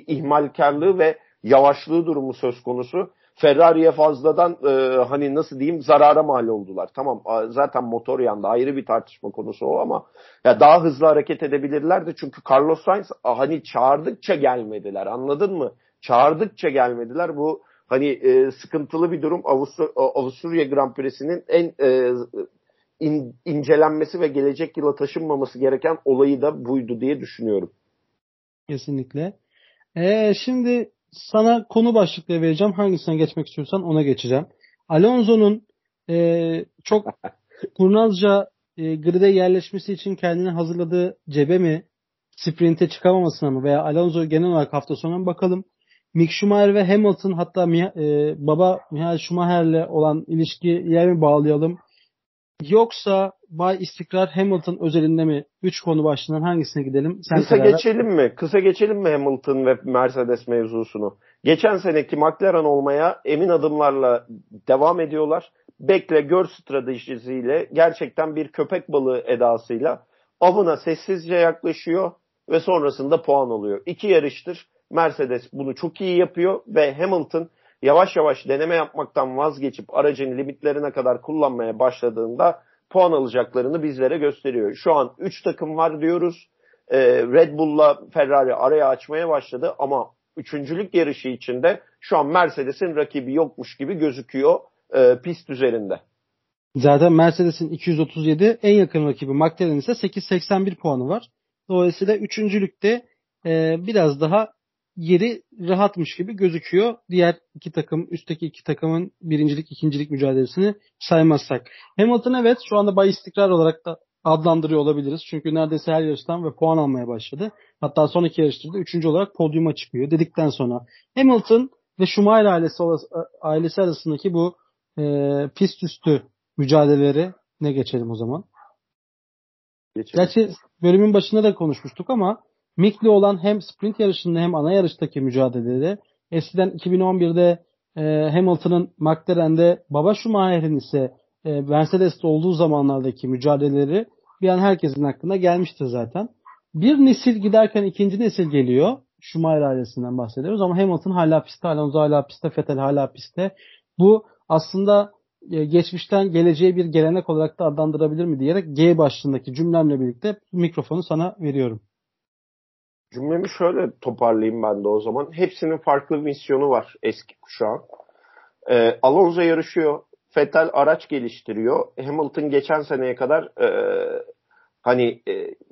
ihmalkarlığı ve yavaşlığı durumu söz konusu. Ferrari'ye fazladan hani nasıl diyeyim zarara mal oldular. Tamam zaten motor yandı, ayrı bir tartışma konusu o ama ya daha hızlı hareket edebilirlerdi. Çünkü Carlos Sainz hani çağırdıkça gelmediler, anladın mı? Çağırdıkça gelmediler. Bu hani sıkıntılı bir durum. Avusturya Grand Prix'sinin en incelenmesi ve gelecek yıla taşınmaması gereken olayı da buydu diye düşünüyorum. Kesinlikle. Şimdi sana konu başlıkları vereceğim. Hangisine geçmek istiyorsan ona geçeceğim. Alonso'nun çok kurnazca grid'e yerleşmesi için kendini hazırladığı cebe mi, sprinte çıkamamasına mı veya Alonso genel olarak hafta sonuna bakalım. Mick Schumacher ve Hamilton, hatta baba Michael Schumacher'le olan ilişkiye mi bağlayalım? Yoksa bay istikrar Hamilton özelinde mi? 3 konu başlığından hangisine gidelim? Kısa geçelim mi Hamilton ve Mercedes mevzusunu? Geçen seneki McLaren olmaya emin adımlarla devam ediyorlar. Bekle gör stratejisiyle, gerçekten bir köpek balığı edasıyla avına sessizce yaklaşıyor ve sonrasında puan alıyor. 2 yarıştır Mercedes bunu çok iyi yapıyor ve Hamilton yavaş yavaş deneme yapmaktan vazgeçip aracın limitlerine kadar kullanmaya başladığında puan alacaklarını bizlere gösteriyor. Şu an 3 takım var diyoruz. Red Bull'la Ferrari araya açmaya başladı ama üçüncülük yarışı içinde şu an Mercedes'in rakibi yokmuş gibi gözüküyor pist üzerinde. Zaten Mercedes'in 237 en yakın rakibi McLaren'in ise 881 puanı var. Dolayısıyla üçüncülükte biraz daha yeri rahatmış gibi gözüküyor. Diğer iki takım, üstteki iki takımın birincilik, ikincilik mücadelesini saymazsak. Hamilton evet şu anda bay istikrar olarak da adlandırıyor olabiliriz. Çünkü neredeyse her yarıştan ve puan almaya başladı. Hatta son iki yarışta da üçüncü olarak podyuma çıkıyor dedikten sonra. Hamilton ve Schumacher ailesi arasındaki bu pist üstü mücadeleleri ne geçelim o zaman? Geçelim. Gerçi bölümün başında da konuşmuştuk ama Mick'le olan hem sprint yarışında hem ana yarıştaki mücadelede eskiden 2011'de Hamilton'ın McLaren'de baba Schumacher'in ise Mercedes'te olduğu zamanlardaki mücadeleleri bir an herkesin aklına gelmiştir zaten. Bir nesil giderken ikinci nesil geliyor. Schumacher ailesinden bahsediyoruz ama Hamilton hala pistte, Alonso hala pistte, Vettel hala pistte. Bu aslında geçmişten geleceğe bir gelenek olarak da adlandırabilir mi diyerek G başlığındaki cümlemle birlikte mikrofonu sana veriyorum. Cümlemi şöyle toparlayayım ben de o zaman. Hepsinin farklı misyonu var eski kuşağın. Alonso yarışıyor. Vettel araç geliştiriyor. Hamilton geçen seneye kadar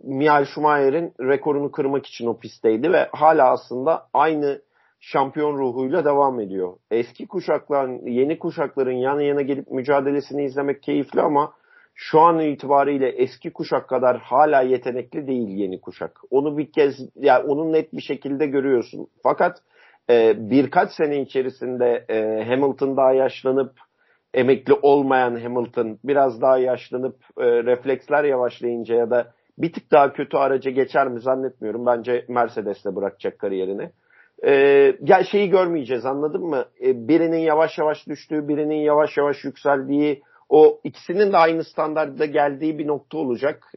Michael Schumacher'in rekorunu kırmak için o pistteydi ve hala aslında aynı şampiyon ruhuyla devam ediyor. Eski kuşakların, yeni kuşakların yana yana gelip mücadelesini izlemek keyifli ama şu an itibariyle eski kuşak kadar hala yetenekli değil yeni kuşak. Onu bir kez, yani onu net bir şekilde görüyorsun. Fakat birkaç sene içerisinde Hamilton daha yaşlanıp emekli olmayan Hamilton biraz daha yaşlanıp refleksler yavaşlayınca ya da bir tık daha kötü araca geçer mi zannetmiyorum. Bence Mercedes'le bırakacak kariyerini. Şeyi görmeyeceğiz, anladın mı? Birinin yavaş yavaş düştüğü, birinin yavaş yavaş yükseldiği, o ikisinin de aynı standarda geldiği bir nokta olacak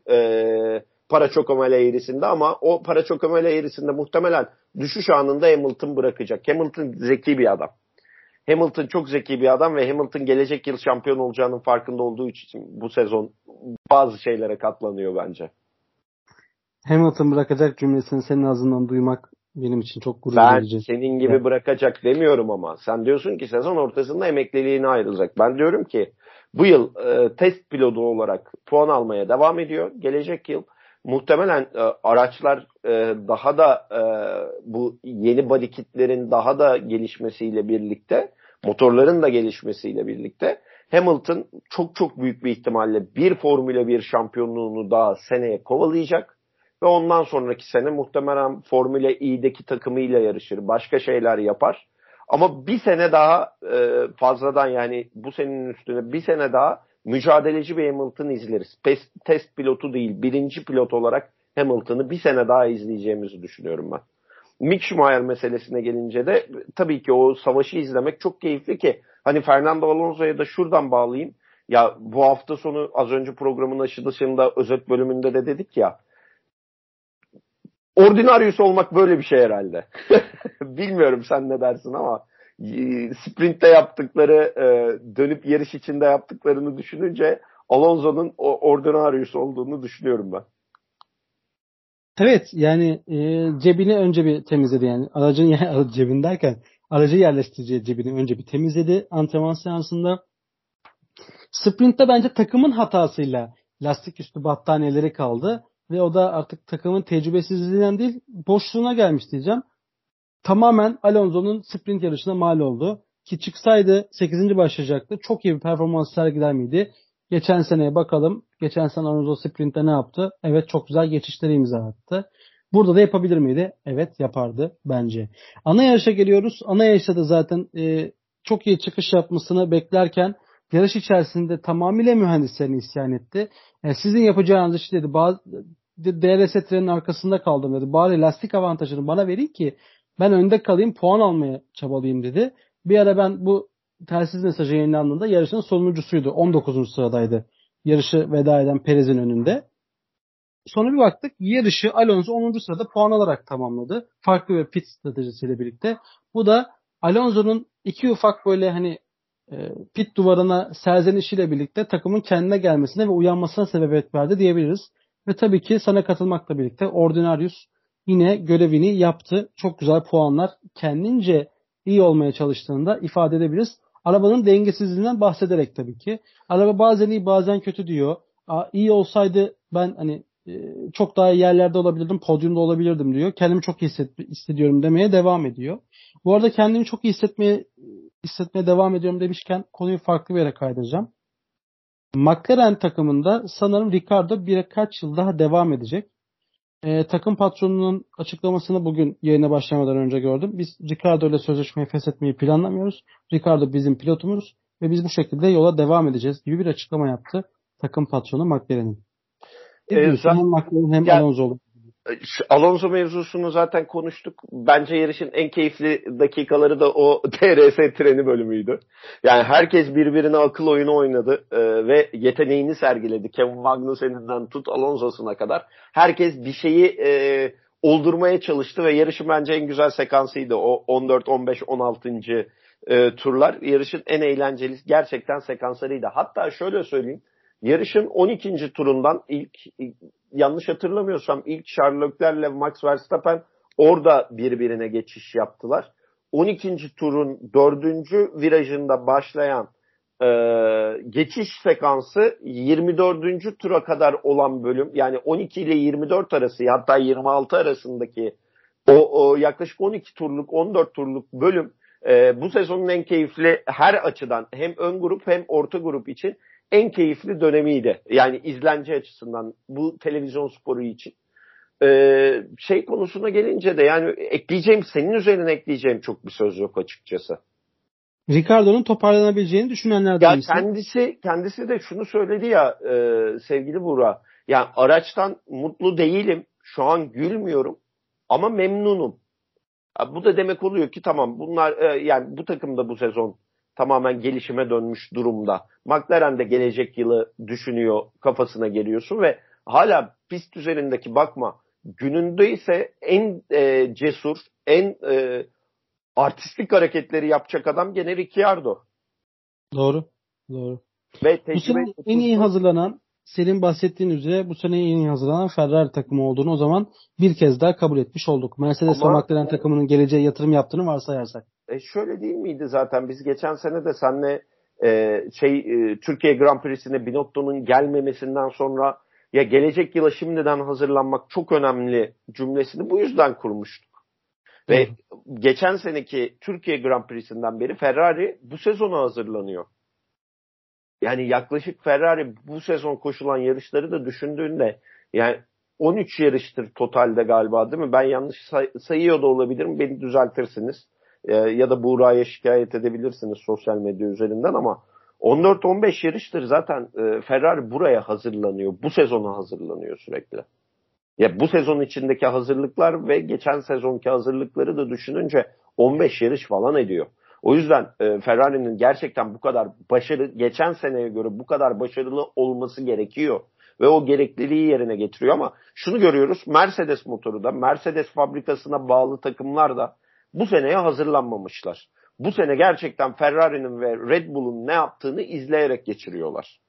Parachokomel eğrisinde ama o Parachokomel eğrisinde muhtemelen düşüş anında Hamilton bırakacak. Hamilton zeki bir adam. Hamilton çok zeki bir adam ve Hamilton gelecek yıl şampiyon olacağının farkında olduğu için bu sezon bazı şeylere katlanıyor bence. Hamilton bırakacak cümlesini senin ağzından duymak benim için çok gurur verici. Ben senin gibi bırakacak demiyorum ama sen diyorsun ki sezon ortasında emekliliğine ayrılacak. Ben diyorum ki bu yıl test pilotu olarak puan almaya devam ediyor. Gelecek yıl muhtemelen araçlar daha da bu yeni body kitlerin daha da gelişmesiyle birlikte, motorların da gelişmesiyle birlikte Hamilton çok çok büyük bir ihtimalle bir Formula 1 şampiyonluğunu daha seneye kovalayacak ve ondan sonraki sene muhtemelen Formula E'deki takımıyla yarışır, başka şeyler yapar. Ama bir sene daha fazladan, yani bu senenin üstüne bir sene daha mücadeleci bir Hamilton izleriz. Test pilotu değil, birinci pilot olarak Hamilton'ı bir sene daha izleyeceğimizi düşünüyorum ben. Mick Schumacher meselesine gelince de tabii ki o savaşı izlemek çok keyifli ki hani Fernando Alonso'ya da şuradan bağlayayım. Ya bu hafta sonu az önce programın açılışında özet bölümünde de dedik ya. Ordinarius olmak böyle bir şey herhalde. Bilmiyorum sen ne dersin ama sprintte yaptıkları, dönüp yarış içinde yaptıklarını düşününce Alonso'nun ordinarius olduğunu düşünüyorum ben. Evet, yani cebini önce bir temizledi, yani cebini derken aracı yerleştireceği cebini önce bir temizledi antrenman seansında. Sprintte bence takımın hatasıyla lastik üstü battaniyeleri kaldı. Ve o da artık takımın tecrübesizliğinden değil, boşluğuna gelmiş diyeceğim. Tamamen Alonso'nun sprint yarışına mal oldu. Ki çıksaydı 8. başlayacaktı. Çok iyi bir performans sergiler miydi? Geçen seneye bakalım. Geçen sene Alonso sprintte ne yaptı? Evet, çok güzel geçişleri imza attı. Burada da yapabilir miydi? Evet, yapardı bence. Ana yarışa geliyoruz. Ana yarışta da zaten çok iyi çıkış yapmasını beklerken yarış içerisinde tamamıyla mühendislerini isyan etti. Sizin yapacağınız işi dedi. DRS trenin arkasında kaldım dedi. Bari lastik avantajını bana verin ki ben önde kalayım, puan almaya çabalayayım dedi. Bir ara ben bu telsiz mesajı yayınlandığında yarışın sonuncusuydu. 19. sıradaydı. Yarışı veda eden Perez'in önünde. Sonra bir baktık yarışı Alonso 10. sırada puan alarak tamamladı. Farklı bir pit stratejisiyle birlikte. Bu da Alonso'nun iki ufak böyle pit duvarına serzenişiyle birlikte takımın kendine gelmesine ve uyanmasına sebebiyet verdi diyebiliriz. Ve tabii ki sana katılmakla birlikte Ordinarius yine görevini yaptı. Çok güzel puanlar, kendince iyi olmaya çalıştığında ifade edebiliriz. Arabanın dengesizliğinden bahsederek tabii ki. Araba bazen iyi bazen kötü diyor. İyi olsaydı ben hani çok daha iyi yerlerde olabilirdim, podyumda olabilirdim diyor. Kendimi çok iyi hissediyorum demeye devam ediyor. Bu arada kendimi çok iyi hissetmeye devam ediyorum demişken konuyu farklı bir yere kaydıracağım. McLaren takımında sanırım Ricardo birkaç yıl daha devam edecek. Takım patronunun açıklamasını bugün yayına başlamadan önce gördüm. Biz Ricardo ile sözleşmeyi feshetmeyi planlamıyoruz. Ricardo bizim pilotumuz ve biz bu şekilde yola devam edeceğiz gibi bir açıklama yaptı takım patronu McLaren'in. Hem McLaren hem Alonso oldu. Alonso mevzusunu zaten konuştuk. Bence yarışın en keyifli dakikaları da o DRS treni bölümüydü. Yani herkes birbirine akıl oyunu oynadı ve yeteneğini sergiledi. Kevin Magnussen'den tut Alonso'suna kadar. Herkes bir şeyi oldurmaya çalıştı ve yarışın bence en güzel sekansıydı. O 14, 15, 16. Turlar yarışın en eğlenceli gerçekten sekanslarıydı. Hatta şöyle söyleyeyim. Yarışın 12. turundan ilk yanlış hatırlamıyorsam ilk Charles Leclerc'le Max Verstappen orada birbirine geçiş yaptılar. 12. turun 4. virajında başlayan geçiş sekansı 24. tura kadar olan bölüm, yani 12 ile 24 arası, hatta 26 arasındaki o yaklaşık 12 turluk 14 turluk bölüm bu sezonun en keyifli, her açıdan hem ön grup hem orta grup için en keyifli dönemiydi. Yani izlence açısından bu televizyon sporu için. Şey konusuna gelince de yani senin üzerine ekleyeceğim çok bir söz yok açıkçası. Ricardo'nun toparlanabileceğini düşünenlerden misin? Kendisi de şunu söyledi ya sevgili Burak. Yani araçtan mutlu değilim. Şu an gülmüyorum ama memnunum. Bu da demek oluyor ki tamam bunlar yani bu takımda bu sezon tamamen gelişime dönmüş durumda. McLaren de gelecek yılı düşünüyor, kafasına geliyorsun ve hala pist üzerindeki bakma günündeyse en cesur, en artistik hareketleri yapacak adam gene Ricciardo. Doğru. Ve bu sene en iyi hazırlanan, senin bahsettiğin üzere bu sene en iyi hazırlanan Ferrari takımı olduğunu o zaman bir kez daha kabul etmiş olduk. Mercedes ve McLaren takımının geleceğe yatırım yaptığını varsayarsak. Şöyle değil miydi zaten biz geçen sene de seninle Türkiye Grand Prix'sine Binotto'nun gelmemesinden sonra ya gelecek yıla şimdiden hazırlanmak çok önemli cümlesini bu yüzden kurmuştuk. Ve geçen seneki Türkiye Grand Prix'sinden beri Ferrari bu sezona hazırlanıyor. Yani yaklaşık Ferrari bu sezon koşulan yarışları da düşündüğünde yani 13 yarıştır totalde galiba değil mi? Ben yanlış sayıyor da olabilirim. Beni düzeltirsiniz. Ya da Buğra'ya şikayet edebilirsiniz sosyal medya üzerinden ama 14-15 yarıştır zaten Ferrari buraya hazırlanıyor. Bu sezona hazırlanıyor sürekli. Ya bu sezon içindeki hazırlıklar ve geçen sezonki hazırlıkları da düşününce 15 yarış falan ediyor. O yüzden Ferrari'nin gerçekten bu kadar geçen seneye göre bu kadar başarılı olması gerekiyor. Ve o gerekliliği yerine getiriyor ama şunu görüyoruz. Mercedes motoru da, Mercedes fabrikasına bağlı takımlar da bu seneye hazırlanmamışlar. Bu sene gerçekten Ferrari'nin ve Red Bull'un ne yaptığını izleyerek geçiriyorlar.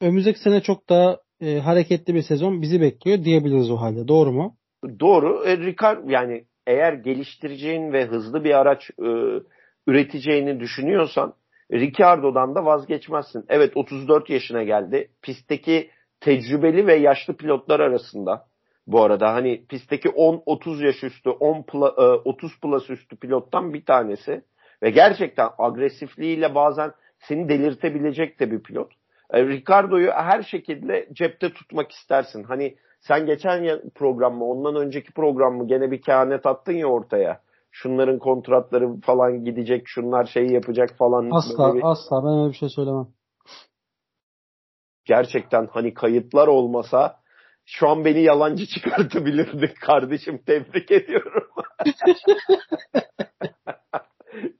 Önümüzdeki sene çok daha hareketli bir sezon bizi bekliyor diyebiliriz o halde. Doğru mu? Doğru. Ricardo yani eğer geliştireceğin ve hızlı bir araç üreteceğini düşünüyorsan Ricardo'dan da vazgeçmezsin. Evet 34 yaşına geldi. Pistteki tecrübeli ve yaşlı pilotlar arasında. Bu arada hani pistteki 10-30 yaş üstü, 30 plus üstü pilottan bir tanesi. Ve gerçekten agresifliğiyle bazen seni delirtebilecek de bir pilot. Ricardo'yu her şekilde cepte tutmak istersin. Hani sen geçen program mı, ondan önceki program mı gene bir kehanet attın ya ortaya. Şunların kontratları falan gidecek, şunlar şeyi yapacak falan. Asla ben öyle bir şey söylemem. Gerçekten hani kayıtlar olmasa şu an beni yalancı çıkartabilirdi kardeşim, tebrik ediyorum.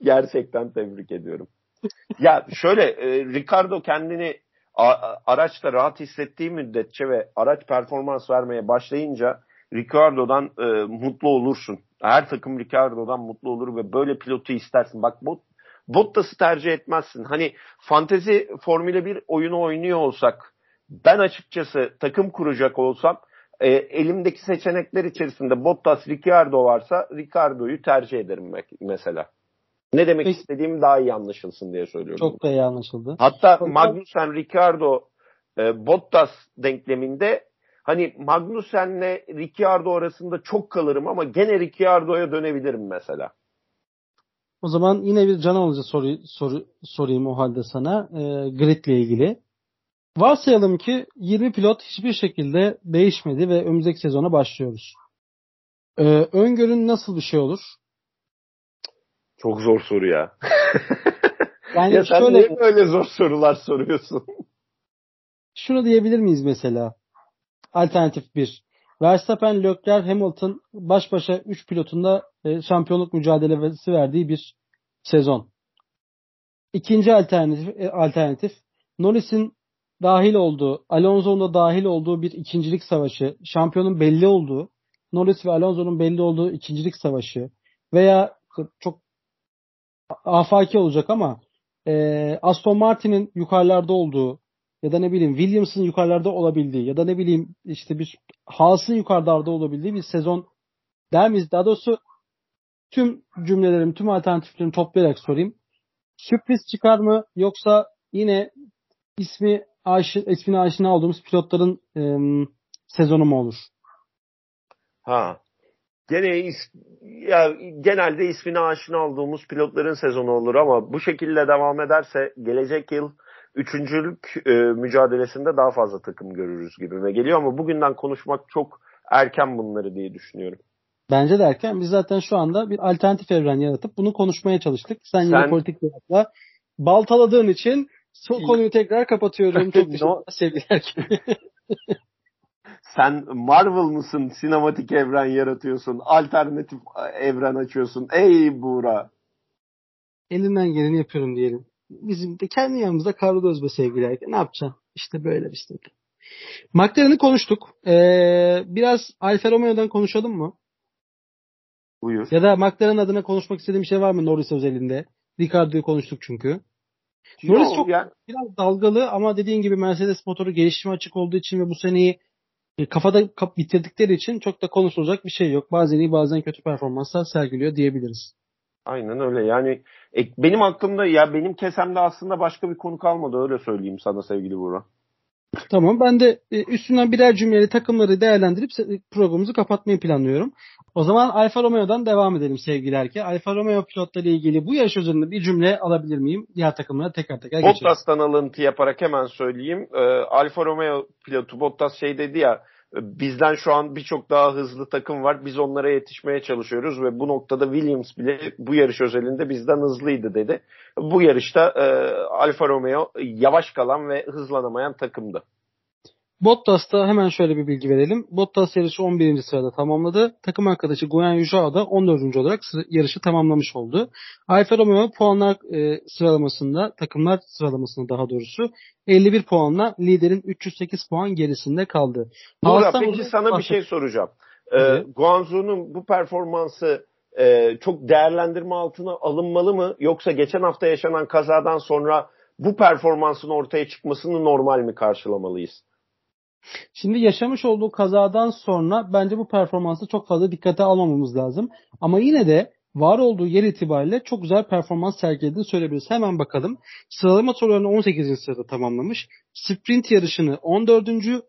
Gerçekten tebrik ediyorum. Ya şöyle Ricardo kendini araçta rahat hissettiği müddetçe ve araç performans vermeye başlayınca Ricardo'dan mutlu olursun. Her takım Ricardo'dan mutlu olur ve böyle pilotu istersin. Bak Bottas'ı tercih etmezsin. Hani fantezi Formula 1 oyunu oynuyor olsak ben açıkçası takım kuracak olsam elimdeki seçenekler içerisinde Bottas, Ricciardo varsa Ricciardo'yu tercih ederim mesela. Ne demek istediğim daha iyi anlaşılsın diye söylüyorum. Çok da iyi anlaşıldı. Hatta Magnussen, Ricciardo, Bottas denkleminde hani Magnussen'le Ricciardo arasında çok kalırım ama gene Ricciardo'ya dönebilirim mesela. O zaman yine bir Can Alıcı sorayım o halde sana. Grid ile ilgili. Varsayalım ki 20 pilot hiçbir şekilde değişmedi ve önümüzdeki sezona başlıyoruz. Öngörün nasıl bir şey olur? Çok zor soru ya. Yani ya sen niye böyle zor sorular soruyorsun? Şunu diyebilir miyiz mesela? Alternatif 1. Verstappen, Leclerc, Hamilton baş başa 3 pilotunda şampiyonluk mücadelesi verdiği bir sezon. İkinci alternatif Norris'in dahil olduğu, Alonso'nun da dahil olduğu bir ikincilik savaşı, şampiyonun belli olduğu, Norris ve Alonso'nun belli olduğu ikincilik savaşı veya çok afaki olacak ama Aston Martin'in yukarılarda olduğu ya da ne bileyim Williams'ın yukarılarda olabildiği ya da ne bileyim işte bir Haas'ın yukarılarda olabildiği bir sezon der miyiz? Daha doğrusu tüm cümlelerimi, tüm alternatiflerimi toplayarak sorayım. Sürpriz çıkar mı yoksa yine ismini aşina olduğumuz pilotların sezonu mu olur? Ha. Genelde ismine aşina olduğumuz pilotların sezonu olur ama bu şekilde devam ederse gelecek yıl üçüncülük mücadelesinde daha fazla takım görürüz gibime geliyor ama bugünden konuşmak çok erken bunları diye düşünüyorum. Bence de erken. Biz zaten şu anda bir alternatif evren yaratıp bunu konuşmaya çalıştık. Sen yine politik cevapla baltaladığın için son konuyu tekrar kapatıyorum. Çok sevgiler. Sen Marvel mısın? Sinematik evren yaratıyorsun. Alternatif evren açıyorsun. Ey Buğra. Elimden geleni yapıyorum diyelim. Bizim de kendi yanımızda kavruluyoruz be sevgiler. Ne yapacaksın? İşte böyle bir şey. McLaren'i konuştuk. Biraz Alfa Romeo'dan konuşalım mı? Buyur. Ya da McLaren adına konuşmak istediğim bir şey var mı Norris özelinde? Ricciardo'yu konuştuk çünkü. Norris çok biraz dalgalı ama dediğin gibi Mercedes motoru gelişime açık olduğu için ve bu seneyi kafada bitirdikleri için çok da konuşulacak bir şey yok. Bazen iyi bazen kötü performanslar sergiliyor diyebiliriz. Aynen öyle. Yani benim aklımda benim kesemde aslında başka bir konu kalmadı. Öyle söyleyeyim sana sevgili Burak. Tamam. Ben de üstünden birer cümleyle takımları değerlendirip programımızı kapatmayı planlıyorum. O zaman Alfa Romeo'dan devam edelim sevgili erke. Alfa Romeo pilotları ile ilgili bu yarış üzerinde bir cümle alabilir miyim? Diğer takımlara tekrar geçelim. Bottas'tan alıntı yaparak hemen söyleyeyim. Alfa Romeo pilotu Bottas dedi ya, bizden şu an birçok daha hızlı takım var. Biz onlara yetişmeye çalışıyoruz ve bu noktada Williams bile bu yarış özelinde bizden hızlıydı dedi. Bu yarışta Alfa Romeo yavaş kalan ve hızlanamayan takımdı. Bottas'ta hemen şöyle bir bilgi verelim. Bottas yarışı 11. sırada tamamladı. Takım arkadaşı Guanyu Zhao da 14. olarak yarışı tamamlamış oldu. Alfa Romeo puanlar sıralamasında, takımlar sıralamasında daha doğrusu 51 puanla liderin 308 puan gerisinde kaldı. Burak, peki sana bir şey soracağım. Guanzu'nun bu performansı çok değerlendirme altına alınmalı mı? Yoksa geçen hafta yaşanan kazadan sonra bu performansın ortaya çıkmasını normal mi karşılamalıyız? Şimdi yaşamış olduğu kazadan sonra bence bu performansı çok fazla dikkate almamamız lazım. Ama yine de var olduğu yer itibariyle çok güzel performans sergilediğini söyleyebiliriz. Hemen bakalım. Sıralama turlarını 18. sırada tamamlamış. Sprint yarışını 14.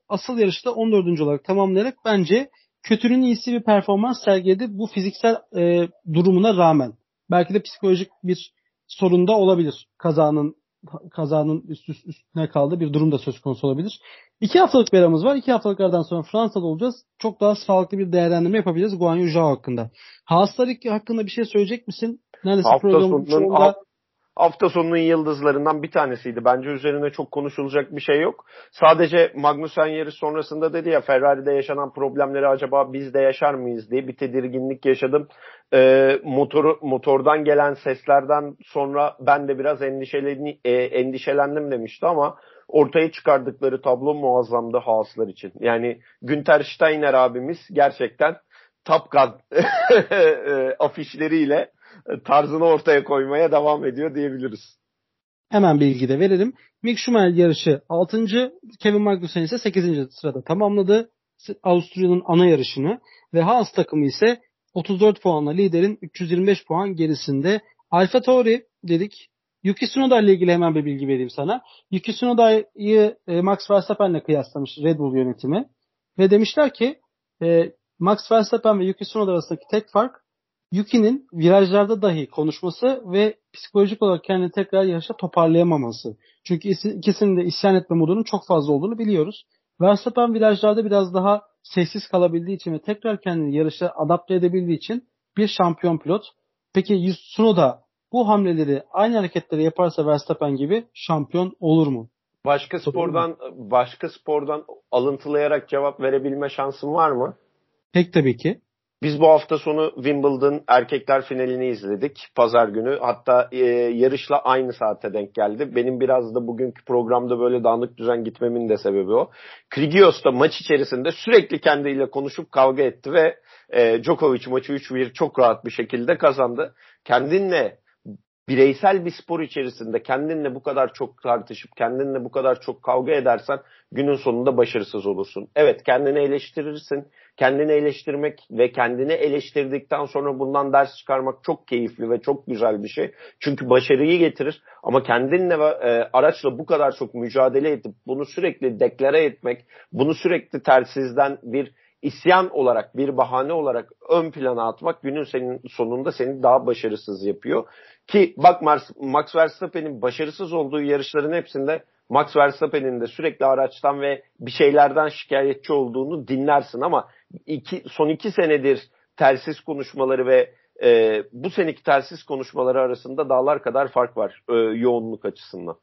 asıl yarışta 14. olarak tamamlayarak bence kötünün iyisi bir performans sergiledi. Bu fiziksel durumuna rağmen. Belki de psikolojik bir sorun da olabilir. Kazanın üstüne kaldığı bir durum da söz konusu olabilir. 2 haftalık bir aramız var. 2 haftalık aradan sonra Fransa'da olacağız. Çok daha sağlıklı bir değerlendirme yapabiliriz Guanyu Zhao hakkında. Haaslar hakkında bir şey söyleyecek misin? Neredeyse hafta sonunun yıldızlarından bir tanesiydi. Bence üzerine çok konuşulacak bir şey yok. Sadece Magnussen yarış sonrasında dedi ya, Ferrari'de yaşanan problemleri acaba biz de yaşar mıyız diye bir tedirginlik yaşadım. Motordan gelen seslerden sonra ben de biraz endişelendim demişti ama ortaya çıkardıkları tablo muazzamdı Haaslar için. Yani Günter Steiner abimiz gerçekten Top Gun afişleriyle tarzını ortaya koymaya devam ediyor diyebiliriz. Hemen bilgi de verelim. Mick Schumacher yarışı 6. Kevin Magnussen ise 8. sırada tamamladı. Avusturya'nın ana yarışını ve Haas takımı ise 34 puanla liderin 325 puan gerisinde. AlphaTauri dedik. Yuki Tsunoda ile ilgili hemen bir bilgi vereyim sana. Yuki Tsunoda'yı Max Verstappen ile kıyaslamış Red Bull yönetimi. Ve demişler ki Max Verstappen ve Yuki Tsunoda arasındaki tek fark Yuki'nin virajlarda dahi konuşması ve psikolojik olarak kendini tekrar yarışa toparlayamaması. Çünkü ikisinin de isyan etme modunun çok fazla olduğunu biliyoruz. Verstappen virajlarda biraz daha sessiz kalabildiği için ve tekrar kendini yarışa adapte edebildiği için bir şampiyon pilot. Peki Tsunoda bu hamleleri, aynı hareketleri yaparsa Verstappen gibi şampiyon olur mu? Başka spordan alıntılayarak cevap verebilme şansın var mı? Pek tabii ki. Biz bu hafta sonu Wimbledon erkekler finalini izledik. Pazar günü. Hatta yarışla aynı saate denk geldi. Benim biraz da bugünkü programda böyle dağınık düzen gitmemin de sebebi o. Kyrgios da maç içerisinde sürekli kendiyle konuşup kavga etti ve Djokovic maçı 3-1 çok rahat bir şekilde kazandı. Kendinle bireysel bir spor içerisinde kendinle bu kadar çok tartışıp kendinle bu kadar çok kavga edersen günün sonunda başarısız olursun. Evet, kendini eleştirirsin. Kendini eleştirmek ve kendini eleştirdikten sonra bundan ders çıkarmak çok keyifli ve çok güzel bir şey. Çünkü başarıyı getirir ama kendinle ve araçla bu kadar çok mücadele edip bunu sürekli deklare etmek, bunu sürekli tersizden bir İsyan olarak, bir bahane olarak ön plana atmak günün senin sonunda seni daha başarısız yapıyor. Ki bak Max Verstappen'in başarısız olduğu yarışların hepsinde Max Verstappen'in de sürekli araçtan ve bir şeylerden şikayetçi olduğunu dinlersin ama son iki senedir telsiz konuşmaları ve bu seneki telsiz konuşmaları arasında dağlar kadar fark var yoğunluk açısından.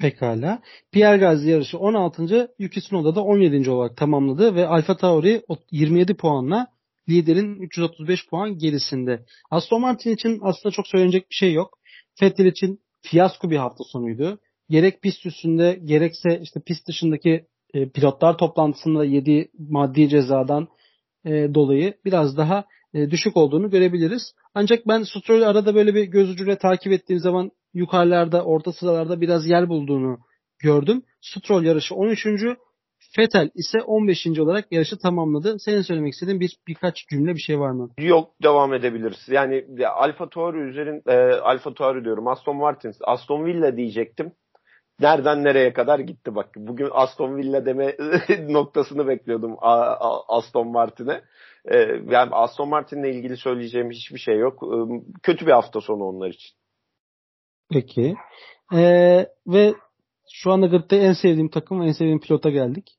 Pekala. Pierre Gasly yarışı 16. Yuki Tsunoda da 17. olarak tamamladı ve AlphaTauri 27 puanla liderin 335 puan gerisinde. Aston Martin için aslında çok söylenecek bir şey yok. Vettel için fiyasko bir hafta sonuydu. Gerek pist üstünde gerekse işte pist dışındaki pilotlar toplantısında yediği maddi cezadan dolayı biraz daha düşük olduğunu görebiliriz. Ancak ben Stroll'ü arada böyle bir göz ucuyla takip ettiğim zaman yukarılarda, orta sıralarda biraz yer bulduğunu gördüm. Stroll yarışı 13. Vettel ise 15. olarak yarışı tamamladı. Senin söylemek istediğin birkaç cümle bir şey var mı? Yok, devam edebiliriz. Yani AlphaTauri diyorum. Aston Villa diyecektim. Nereden nereye kadar gitti bak. Bugün Aston Villa deme noktasını bekliyordum Aston Martin'e. Yani Aston Martin'le ilgili söyleyeceğim hiçbir şey yok. Kötü bir hafta sonu onlar için. Peki. Ve şu anda GRP'de en sevdiğim takım ve en sevdiğim pilota geldik.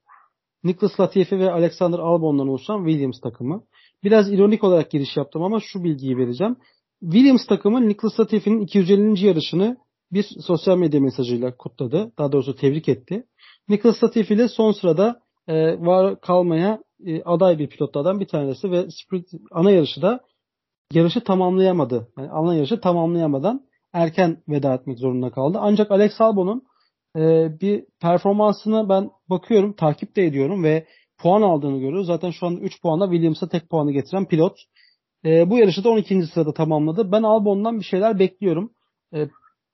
Nicholas Latifi ve Alexander Albon'dan oluşan Williams takımı. Biraz ironik olarak giriş yaptım ama şu bilgiyi vereceğim. Williams takımı Nicholas Latifi'nin 250. yarışını bir sosyal medya mesajıyla kutladı. Daha doğrusu tebrik etti. Nicholas Latifi ile son sırada var kalmaya aday bir pilotlardan bir tanesi ve sprint ana yarışı da yarışı tamamlayamadı. Yani ana yarışı tamamlayamadan erken veda etmek zorunda kaldı. Ancak Alex Albon'un bir performansına ben bakıyorum, takip de ediyorum ve puan aldığını görüyoruz. Zaten şu anda 3 puanla Williams'a tek puanı getiren pilot. Bu yarışı da 12. sırada tamamladı. Ben Albon'dan bir şeyler bekliyorum.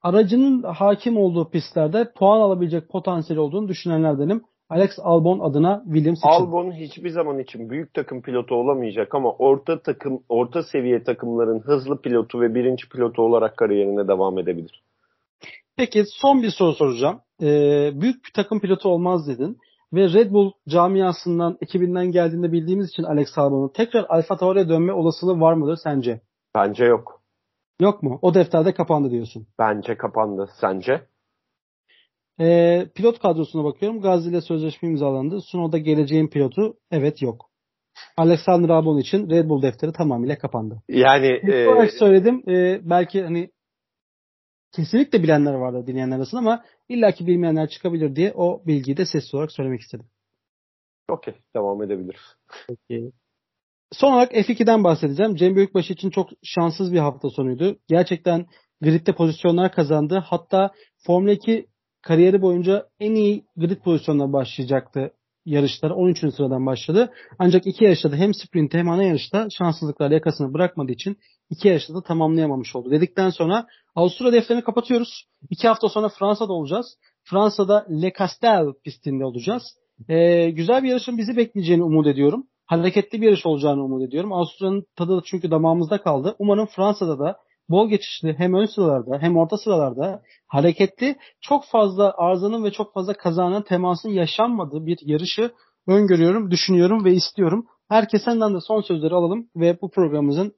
Aracının hakim olduğu pistlerde puan alabilecek potansiyel olduğunu düşünenlerdenim. Alex Albon adına Williams için. Albon hiçbir zaman için büyük takım pilotu olamayacak ama orta seviye takımların hızlı pilotu ve birinci pilotu olarak kariyerine devam edebilir. Peki son bir soru soracağım. Büyük bir takım pilotu olmaz dedin ve Red Bull camiasından, ekibinden geldiğinde bildiğimiz için Alex Albon'un tekrar AlphaTauri'ye dönme olasılığı var mıdır sence? Bence yok. Yok mu? O defterde kapandı diyorsun. Bence kapandı. Sence? Pilot kadrosuna bakıyorum. Gasly ile sözleşme imzalandı. Tsunoda geleceğin pilotu. Evet, yok. Alexander Albon için Red Bull defteri tamamıyla kapandı. Yani olarak söyledim. Belki hani kesinlikle bilenler vardı dinleyenler arasında ama illaki bilmeyenler çıkabilir diye o bilgiyi de sesli olarak söylemek istedim. Okey. Devam edebiliriz. Peki. Son olarak F2'den bahsedeceğim. Cem Büyükbaşı için çok şanssız bir hafta sonuydu. Gerçekten gridde pozisyonlar kazandı. Hatta Formula 2 kariyeri boyunca en iyi grid pozisyonuna başlayacaktı yarışlar. 13. sıradan başladı. Ancak iki yarışta da hem sprint hem ana yarışta şanssızlıklar yakasını bırakmadığı için iki yarışta da tamamlayamamış oldu. Dedikten sonra Avusturya defterini kapatıyoruz. 2 hafta sonra Fransa'da olacağız. Fransa'da Le Castel pistinde olacağız. güzel bir yarışın bizi bekleyeceğini umut ediyorum. Hareketli bir yarış olacağını umut ediyorum. Avusturya'nın tadı çünkü damağımızda kaldı. Umarım Fransa'da da bol geçişli hem ön sıralarda hem orta sıralarda hareketli, çok fazla arızanın ve çok fazla kazanın, temasın yaşanmadığı bir yarışı öngörüyorum, düşünüyorum ve istiyorum. Herkes senden de son sözleri alalım ve bu programımızın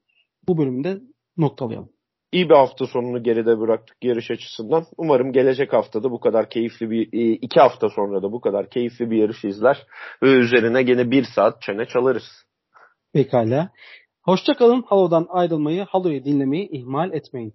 bu bölümünde noktalayalım. İyi bir hafta sonunu geride bıraktık yarış açısından. Umarım gelecek haftada bu kadar keyifli bir, 2 hafta sonra da bu kadar keyifli bir yarış izler ve üzerine gene 1 saat çene çalarız. Pekala. Hoşça kalın. Halo'dan ayrılmayı, Halo'yu dinlemeyi ihmal etmeyin.